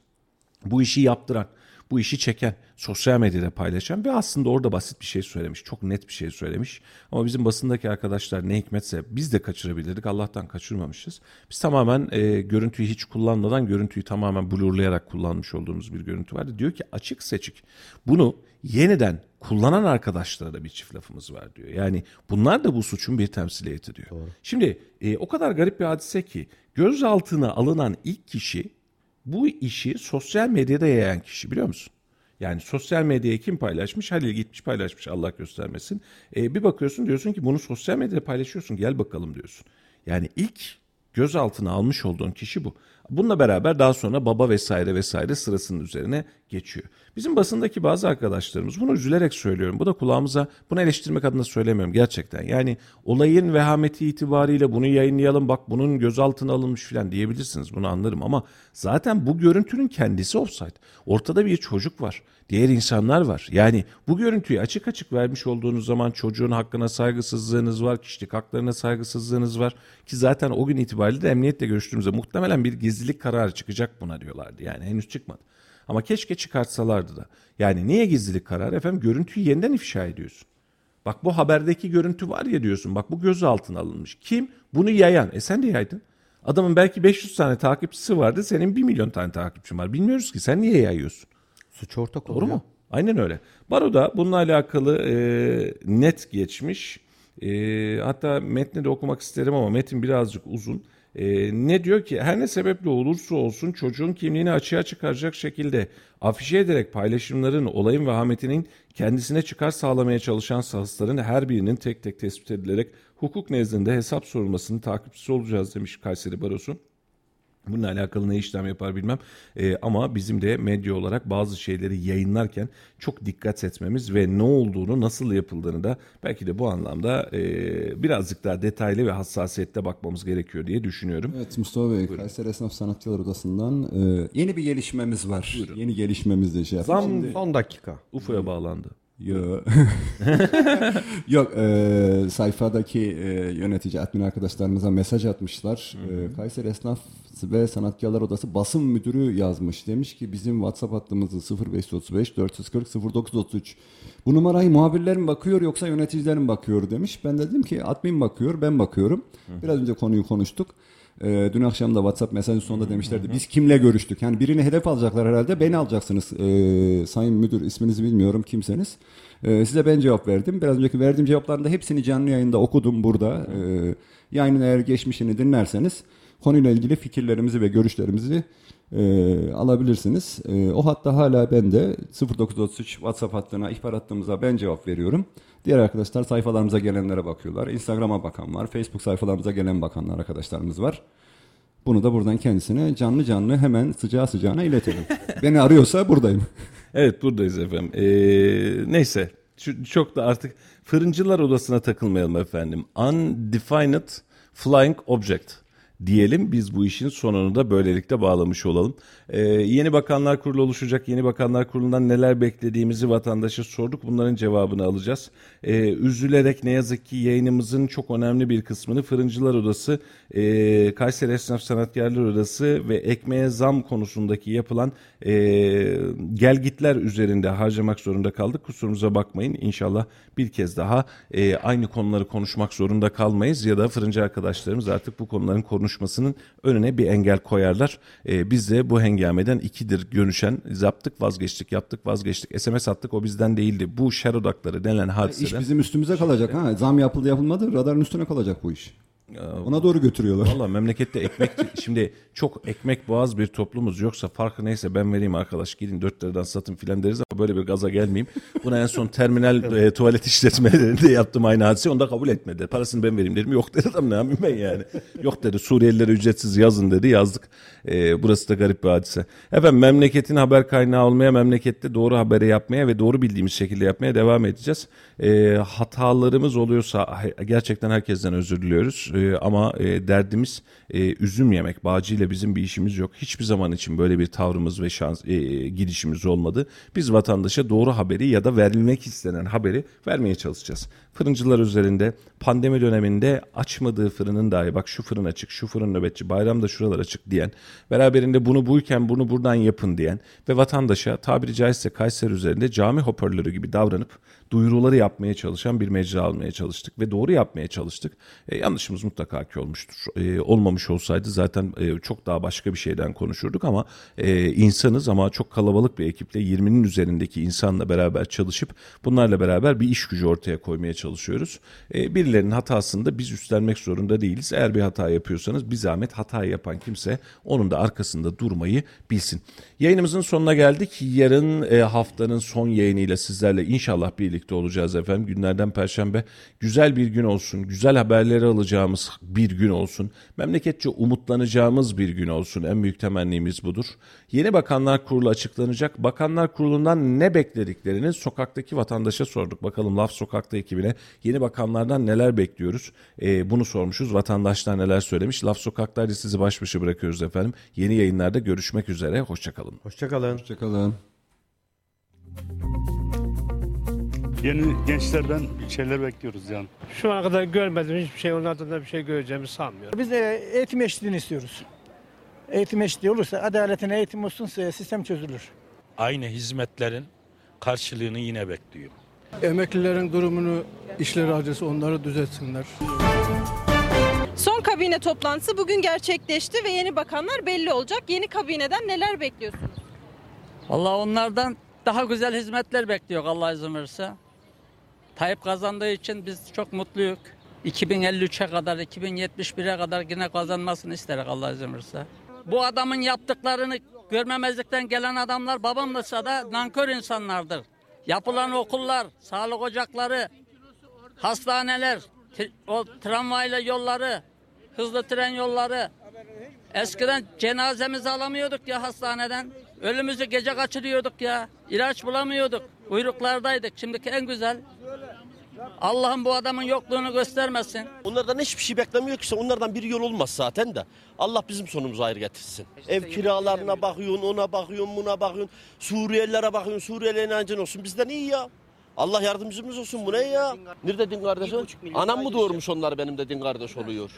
Bu işi yaptıran, bu işi çeken, sosyal medyada paylaşan ve aslında orada basit bir şey söylemiş. Çok net bir şey söylemiş. Ama bizim basındaki arkadaşlar ne hikmetse biz de kaçırabilirdik. Allah'tan kaçırmamışız. Biz tamamen e, görüntüyü hiç kullanmadan, görüntüyü tamamen blurlayarak kullanmış olduğumuz bir görüntü vardı. Diyor ki açık seçik bunu yeniden kullanan arkadaşlara da bir çift lafımız var diyor. Yani bunlar da bu suçun bir temsiliyeti diyor. Doğru. Şimdi e, o kadar garip bir hadise ki gözaltına alınan ilk kişi bu işi sosyal medyada yayan kişi, biliyor musun? Yani sosyal medyaya kim paylaşmış? Halil gitmiş paylaşmış, Allah göstermesin. Ee, bir bakıyorsun diyorsun ki bunu sosyal medyada paylaşıyorsun, gel bakalım diyorsun. Yani ilk gözaltına almış olduğun kişi bu. Bununla beraber daha sonra baba vesaire vesaire sırasının üzerine geçiyor. Bizim basındaki bazı arkadaşlarımız, bunu üzülerek söylüyorum, bu da kulağımıza, bunu eleştirmek adına söylemiyorum gerçekten. Yani olayın vehameti itibariyle bunu yayınlayalım, bak bunun gözaltına alınmış falan diyebilirsiniz, bunu anlarım ama zaten bu görüntünün kendisi ofsayt. Ortada bir çocuk var, diğer insanlar var. Yani bu görüntüyü açık açık vermiş olduğunuz zaman çocuğun hakkına saygısızlığınız var, kişilik haklarına saygısızlığınız var ki zaten o gün itibariyle de emniyetle görüştüğümüzde muhtemelen bir gizli gizlilik kararı çıkacak buna diyorlardı. Yani henüz çıkmadı. Ama keşke çıkartsalardı da. Yani niye gizlilik kararı? Efendim görüntüyü yeniden ifşa ediyorsun. Bak bu haberdeki görüntü var ya diyorsun. Bak bu gözaltına alınmış. Kim? Bunu yayan. E sen de yaydın. Adamın belki beş yüz tane takipçisi vardı. Senin bir milyon tane takipçin var. Bilmiyoruz ki. Sen niye yayıyorsun? Suç ortak oluyor. Doğru mu? Aynen öyle. Baro'da bununla alakalı e, net geçmiş. E, hatta metni de okumak isterim ama metin birazcık uzun. Ee, ne diyor ki, her ne sebeple olursa olsun çocuğun kimliğini açığa çıkaracak şekilde afişe ederek paylaşımların olayın vehametinin kendisine çıkar sağlamaya çalışan şahısların her birinin tek tek tespit edilerek hukuk nezdinde hesap sorulmasının takipçisi olacağız demiş Kayseri Barosu. Bununla alakalı ne işlem yapar bilmem ee, ama bizim de medya olarak bazı şeyleri yayınlarken çok dikkat etmemiz ve ne olduğunu, nasıl yapıldığını da belki de bu anlamda e, birazcık daha detaylı ve hassasiyette bakmamız gerekiyor diye düşünüyorum. Evet Mustafa Bey, buyurun. Kayseri Esnaf Sanatkarlar Odası'ndan e, yeni bir gelişmemiz var. Buyurun. Yeni gelişmemiz de şey yapalım. Zam şimdi... son dakika. U F O'ya bağlandı. Yok. Yok e, sayfadaki e, yönetici admin arkadaşlarımıza mesaj atmışlar. E, Kayseri Esnaf ve Sanatkarlar Odası basın müdürü yazmış. Demiş ki bizim WhatsApp hattımızı sıfır beş otuz beş dört kırk sıfır dokuz otuz üç. Bu numarayı muhabirler mi bakıyor yoksa yöneticiler mi bakıyor demiş. Ben de dedim ki admin bakıyor, ben bakıyorum. Biraz önce konuyu konuştuk. Ee, dün akşam da WhatsApp mesajı sonunda demişlerdi. Hı hı. Biz kimle görüştük? Yani birini hedef alacaklar herhalde. Beni alacaksınız. Ee, sayın müdür, isminizi bilmiyorum, kimseniz. Ee, size ben cevap verdim. Biraz önceki verdiğim cevapların da hepsini canlı yayında okudum burada. Ee, yayının eğer geçmişini dinlerseniz konuyla ilgili fikirlerimizi ve görüşlerimizi e, alabilirsiniz. E, o hatta hala bende, sıfır dokuz otuz üç WhatsApp hattına ihbar attığımızda ben cevap veriyorum. Diğer arkadaşlar sayfalarımıza gelenlere bakıyorlar. Instagram'a bakan var, Facebook sayfalarımıza gelen bakanlar arkadaşlarımız var. Bunu da buradan kendisine canlı canlı hemen sıcağı sıcağına iletelim. Beni arıyorsa buradayım. Evet, buradayız efendim. Ee, neyse, şu, çok da artık Fırıncılar Odası'na takılmayalım efendim. Undefined Flying Object diyelim. Biz bu işin sonunu da böylelikle bağlamış olalım. Ee, yeni Bakanlar Kurulu oluşacak. Yeni Bakanlar Kurulu'ndan neler beklediğimizi vatandaşa sorduk. Bunların cevabını alacağız. Ee, üzülerek ne yazık ki yayınımızın çok önemli bir kısmını Fırıncılar Odası, e, Kayseri Esnaf Sanatkarlar Odası ve ekmeğe zam konusundaki yapılan e, gelgitler üzerinde harcamak zorunda kaldık. Kusurumuza bakmayın. İnşallah bir kez daha e, aynı konuları konuşmak zorunda kalmayız ya da fırıncı arkadaşlarımız artık bu konuların konuşmalarını konuşmasının önüne bir engel koyarlar. Ee, biz de bu hengameden ikidir görüşen zaptık vazgeçtik, yaptık vazgeçtik, S M S attık o bizden değildi. Bu şer odakları denen hadiseden. İş bizim üstümüze kalacak. ha Zam yapıldı yapılmadı radarın üstüne kalacak bu iş. Ona doğru götürüyorlar. Valla memlekette ekmek şimdi çok ekmek boğaz bir toplumuz, yoksa farkı neyse ben vereyim arkadaş, gidin dört liradan satın filan deriz ama böyle bir gaza gelmeyeyim. Buna en son terminal e, tuvalet işletmelerinde yaptım aynı hadise, onu da kabul etmedi. Parasını ben vereyim dedim, yok dedi adam, ne yapayım ben yani. Yok dedi, Suriyelilere ücretsiz yazın dedi, yazdık. E, burası da garip bir hadise. Efendim, memleketin haber kaynağı olmaya, memlekette doğru haberi yapmaya ve doğru bildiğimiz şekilde yapmaya devam edeceğiz. E, hatalarımız oluyorsa gerçekten herkesten özür diliyoruz. Ama e, derdimiz e, üzüm yemek. Bağcıyla bizim bir işimiz yok. Hiçbir zaman için böyle bir tavrımız ve şans e, gidişimiz olmadı. Biz vatandaşa doğru haberi ya da verilmek istenen haberi vermeye çalışacağız. Fırıncılar üzerinde pandemi döneminde açmadığı fırının dahi bak şu fırın açık, şu fırın nöbetçi, bayramda şuralar açık diyen, beraberinde bunu buyken bunu buradan yapın diyen ve vatandaşa tabiri caizse Kayseri üzerinde cami hoparlörü gibi davranıp duyuruları yapmaya çalışan bir mecra almaya çalıştık ve doğru yapmaya çalıştık. E, yanlışımız mutlaka ki olmuştur. E, olmamış olsaydı zaten e, çok daha başka bir şeyden konuşurduk ama e, insanız ama çok kalabalık bir ekiple yirminin üzerindeki insanla beraber çalışıp bunlarla beraber bir iş gücü ortaya koymaya çalışıyoruz. E, birilerinin hatasını da biz üstlenmek zorunda değiliz. Eğer bir hata yapıyorsanız bir zahmet hata yapan kimse onun da arkasında durmayı bilsin. Yayınımızın sonuna geldik. Yarın e, haftanın son yayınıyla sizlerle inşallah birlikte olacağız efendim. Günlerden Perşembe. Güzel bir gün olsun. Güzel haberleri alacağımız bir gün olsun. Memleketçe umutlanacağımız bir gün olsun. En büyük temennimiz budur. Yeni Bakanlar Kurulu açıklanacak. Bakanlar Kurulu'ndan ne beklediklerini sokaktaki vatandaşa sorduk. Bakalım Laf Sokak'ta ekibine yeni bakanlardan neler bekliyoruz? E, bunu sormuşuz. Vatandaşlar neler söylemiş? Laf Sokak'taydı, sizi baş başa bırakıyoruz efendim. Yeni yayınlarda görüşmek üzere. Hoşçakalın. Hoşçakalın. Hoşçakalın. Yeni gençlerden bir şeyler bekliyoruz yani. Şu ana kadar görmedim hiçbir şey, onlardan da bir şey göreceğimi sanmıyorum. Biz de eğitim eşitliğini istiyoruz. Eğitim eşitliği olursa, adaletine eğitim olsun, sistem çözülür. Aynı hizmetlerin karşılığını yine bekliyorum. Emeklilerin durumunu, işler acısı, onları düzeltsinler. Son kabine toplantısı bugün gerçekleşti ve yeni bakanlar belli olacak. Yeni kabineden neler bekliyorsunuz? Vallahi onlardan daha güzel hizmetler bekliyor Allah izin verirse. Tayyip kazandığı için biz çok mutluyuz. iki bin elli üçe kadar, iki bin yetmiş bire kadar yine kazanmasını isteriz Allah izin verirse. Bu adamın yaptıklarını görmemezlikten gelen adamlar babamlıysa da nankör insanlardır. Yapılan okullar, sağlık ocakları, hastaneler, t- o tramvayla yolları, hızlı tren yolları. Eskiden cenazemizi alamıyorduk ya hastaneden. Ölümümüzü gece kaçırıyorduk ya. İlaç bulamıyorduk. Uyruklardaydık. Şimdiki en güzel. Allah'ım bu adamın yokluğunu göstermesin. Onlardan hiçbir şey beklemiyor ki. Onlardan bir yol olmaz zaten de. Allah bizim sonumuzu hayır getirsin. İşte ev kiralarına bakıyorsun, ona bakıyorsun, buna bakıyorsun. Suriyelilere bakıyorsun, Suriyeli inancın olsun. Bizden iyi ya. Allah yardımcımız olsun. Bu ne ya? Nerede din kardeşi? Anam mı doğurmuş onlar benim de din kardeş oluyor?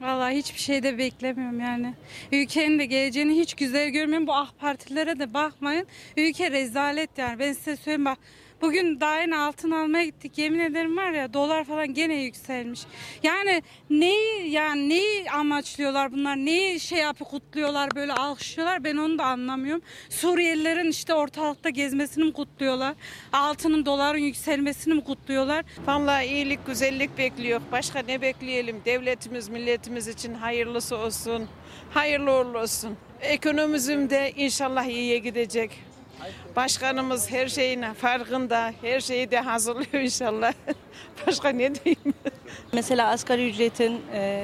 Vallahi hiçbir şey de beklemiyorum yani. Ülkenin de geleceğini hiç güzel görmüyorum. Bu A K Partililere de bakmayın. Ülke rezalet yani. Ben size söyleyeyim bak. Bugün daha yeni altın almaya gittik. Yemin ederim var ya, dolar falan gene yükselmiş. Yani neyi yani neyi amaçlıyorlar bunlar? Neyi şey yapıp kutluyorlar, böyle alkışlıyorlar? Ben onu da anlamıyorum. Suriyelilerin işte ortalıkta gezmesini mi kutluyorlar? Altının, doların yükselmesini mi kutluyorlar? Vallahi iyilik, güzellik bekliyor. Başka ne bekleyelim? Devletimiz, milletimiz için hayırlısı olsun. Hayırlı uğurlu olsun. Ekonomimizin de inşallah iyiye gidecek. Başkanımız her şeyin farkında, her şeyi de hazırlıyor inşallah. Başka ne diyeyim? Mesela asgari ücretin e,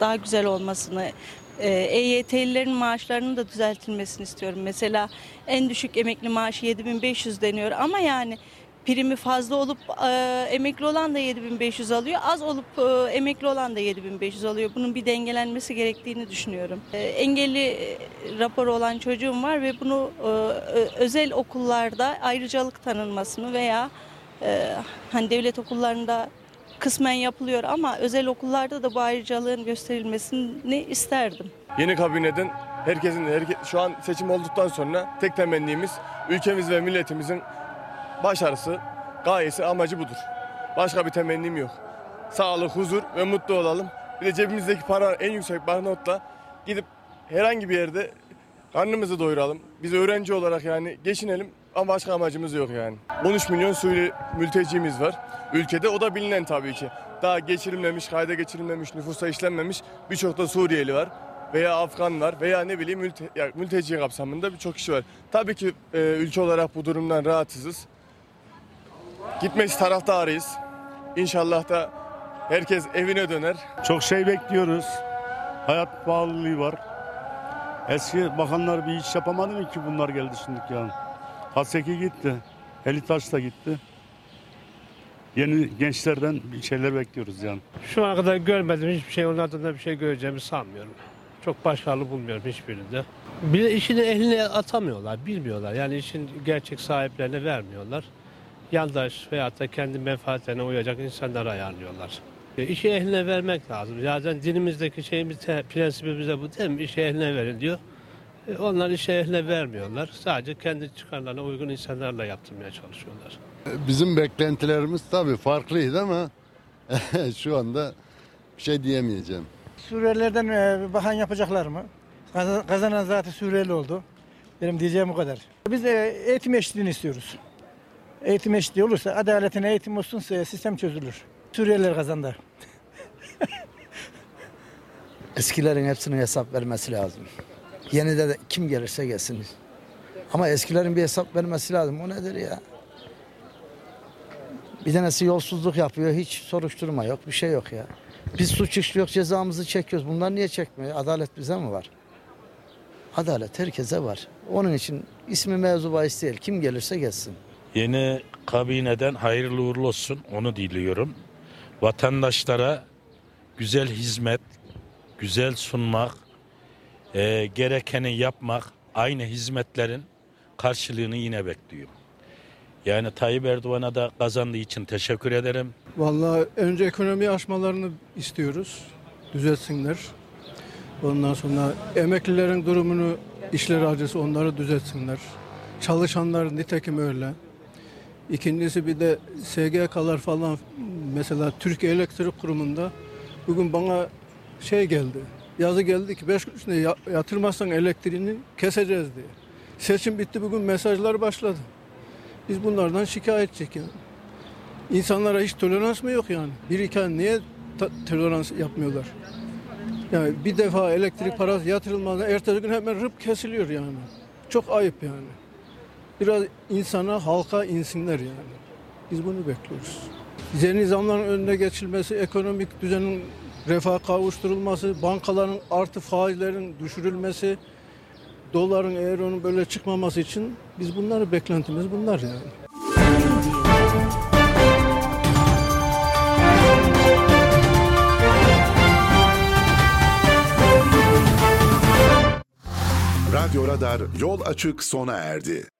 daha güzel olmasını, e, E Y T'lilerin maaşlarının da düzeltilmesini istiyorum. Mesela en düşük emekli maaşı yedi bin beş yüz deniyor ama yani primi fazla olup e, emekli olan da yedi bin beş yüz alıyor, az olup e, emekli olan da yedi bin beş yüz alıyor. Bunun bir dengelenmesi gerektiğini düşünüyorum. E, engelli raporu olan çocuğum var ve bunu e, özel okullarda ayrıcalık tanınmasını veya e, hani devlet okullarında kısmen yapılıyor ama özel okullarda da bu ayrıcalığın gösterilmesini isterdim. Yeni kabineden herkesin, herke, şu an seçim olduktan sonra tek temennimiz ülkemiz ve milletimizin başarısı, gayesi, amacı budur. Başka bir temennim yok. Sağlık, huzur ve mutlu olalım. Bir de cebimizdeki para, en yüksek banknotla gidip herhangi bir yerde karnımızı doyuralım. Biz öğrenci olarak yani geçinelim ama başka amacımız yok yani. on üç milyon Suriyeli mültecimiz var ülkede. O da bilinen tabii ki. Daha geçirilmemiş, kayda geçirilmemiş, nüfusa işlenmemiş birçok da Suriyeli var. Veya Afgan var veya ne bileyim mülte, ya, mülteci kapsamında birçok kişi var. Tabii ki e, ülke olarak bu durumdan rahatsızız. Gitmesi taraftarıyız. İnşallah da herkes evine döner. Çok şey bekliyoruz. Hayat pahalılığı var. Eski bakanlar bir iş yapamadı mı ki bunlar geldi şimdi yani. Haseki gitti. Helitaş da gitti. Yeni gençlerden bir şeyler bekliyoruz yani. Şu ana kadar görmedim hiçbir şey. Onlardan da bir şey göreceğimi sanmıyorum. Çok başarılı bulmuyorum hiçbirinde. Bir de işini eline atamıyorlar, bilmiyorlar. Yani işin gerçek sahiplerine vermiyorlar. Yandaş veyahut da kendi menfaatlerine uyacak insanları ayarlıyorlar. İşi ehline vermek lazım. Zaten dinimizdeki şeyimiz, prensibimiz de bu değil mi? İşi ehline verin diyor. Onlar işi ehline vermiyorlar. Sadece kendi çıkarlarına uygun insanlarla yaptırmaya çalışıyorlar. Bizim beklentilerimiz tabii farklıydı ama şu anda bir şey diyemeyeceğim. Suriyelilerden bakan yapacaklar mı? Kazanan zaten Suriyeli oldu. Benim diyeceğim o kadar. Biz eğitim eşitliğini istiyoruz. Eğitim eşitliği olursa, adaletin eğitim olsun, sistem çözülür. Suriyeliler kazandı. Eskilerin hepsinin hesap vermesi lazım. Yeni de kim gelirse gelsin. Ama eskilerin bir hesap vermesi lazım. O nedir ya? Bir tanesi yolsuzluk yapıyor, hiç soruşturma yok, bir şey yok ya. Biz suç işliyoruz, cezamızı çekiyoruz. Bunlar niye çekmiyor? Adalet bize mi var? Adalet herkese var. Onun için ismi mevzu bahis değil. Kim gelirse gelsin. Yeni kabineden hayırlı uğurlu olsun, onu diliyorum. Vatandaşlara güzel hizmet, güzel sunmak, e, gerekeni yapmak, aynı hizmetlerin karşılığını yine bekliyorum. Yani Tayyip Erdoğan'a da kazandığı için teşekkür ederim. Vallahi önce ekonomiyi aşmalarını istiyoruz, düzelsinler. Ondan sonra emeklilerin durumunu, işleri acısı, onları düzelsinler. Çalışanlar nitekim öyle. İkincisi bir de S G K'lar falan, mesela Türkiye Elektrik Kurumu'nda bugün bana şey geldi, yazı geldi ki beş gün içinde yatırmazsan elektriğini keseceğiz diye. Seçim bitti, bugün mesajlar başladı. Biz bunlardan şikayetçiyiz yani. İnsanlara hiç tolerans mı yok yani? Bir iki ay niye tolerans yapmıyorlar? Yani bir defa elektrik parası yatırılmadan ertesi gün hemen rıp kesiliyor yani. Çok ayıp yani. Biraz insana, halka insinler yani. Biz bunu bekliyoruz. Yeni zamların önüne geçilmesi, ekonomik düzenin refaha kavuşturulması, bankaların artı faizlerin düşürülmesi, doların, euronun böyle çıkmaması için biz bunları, beklentimiz bunlar yani. Radyo Radar, Yol Açık sona erdi.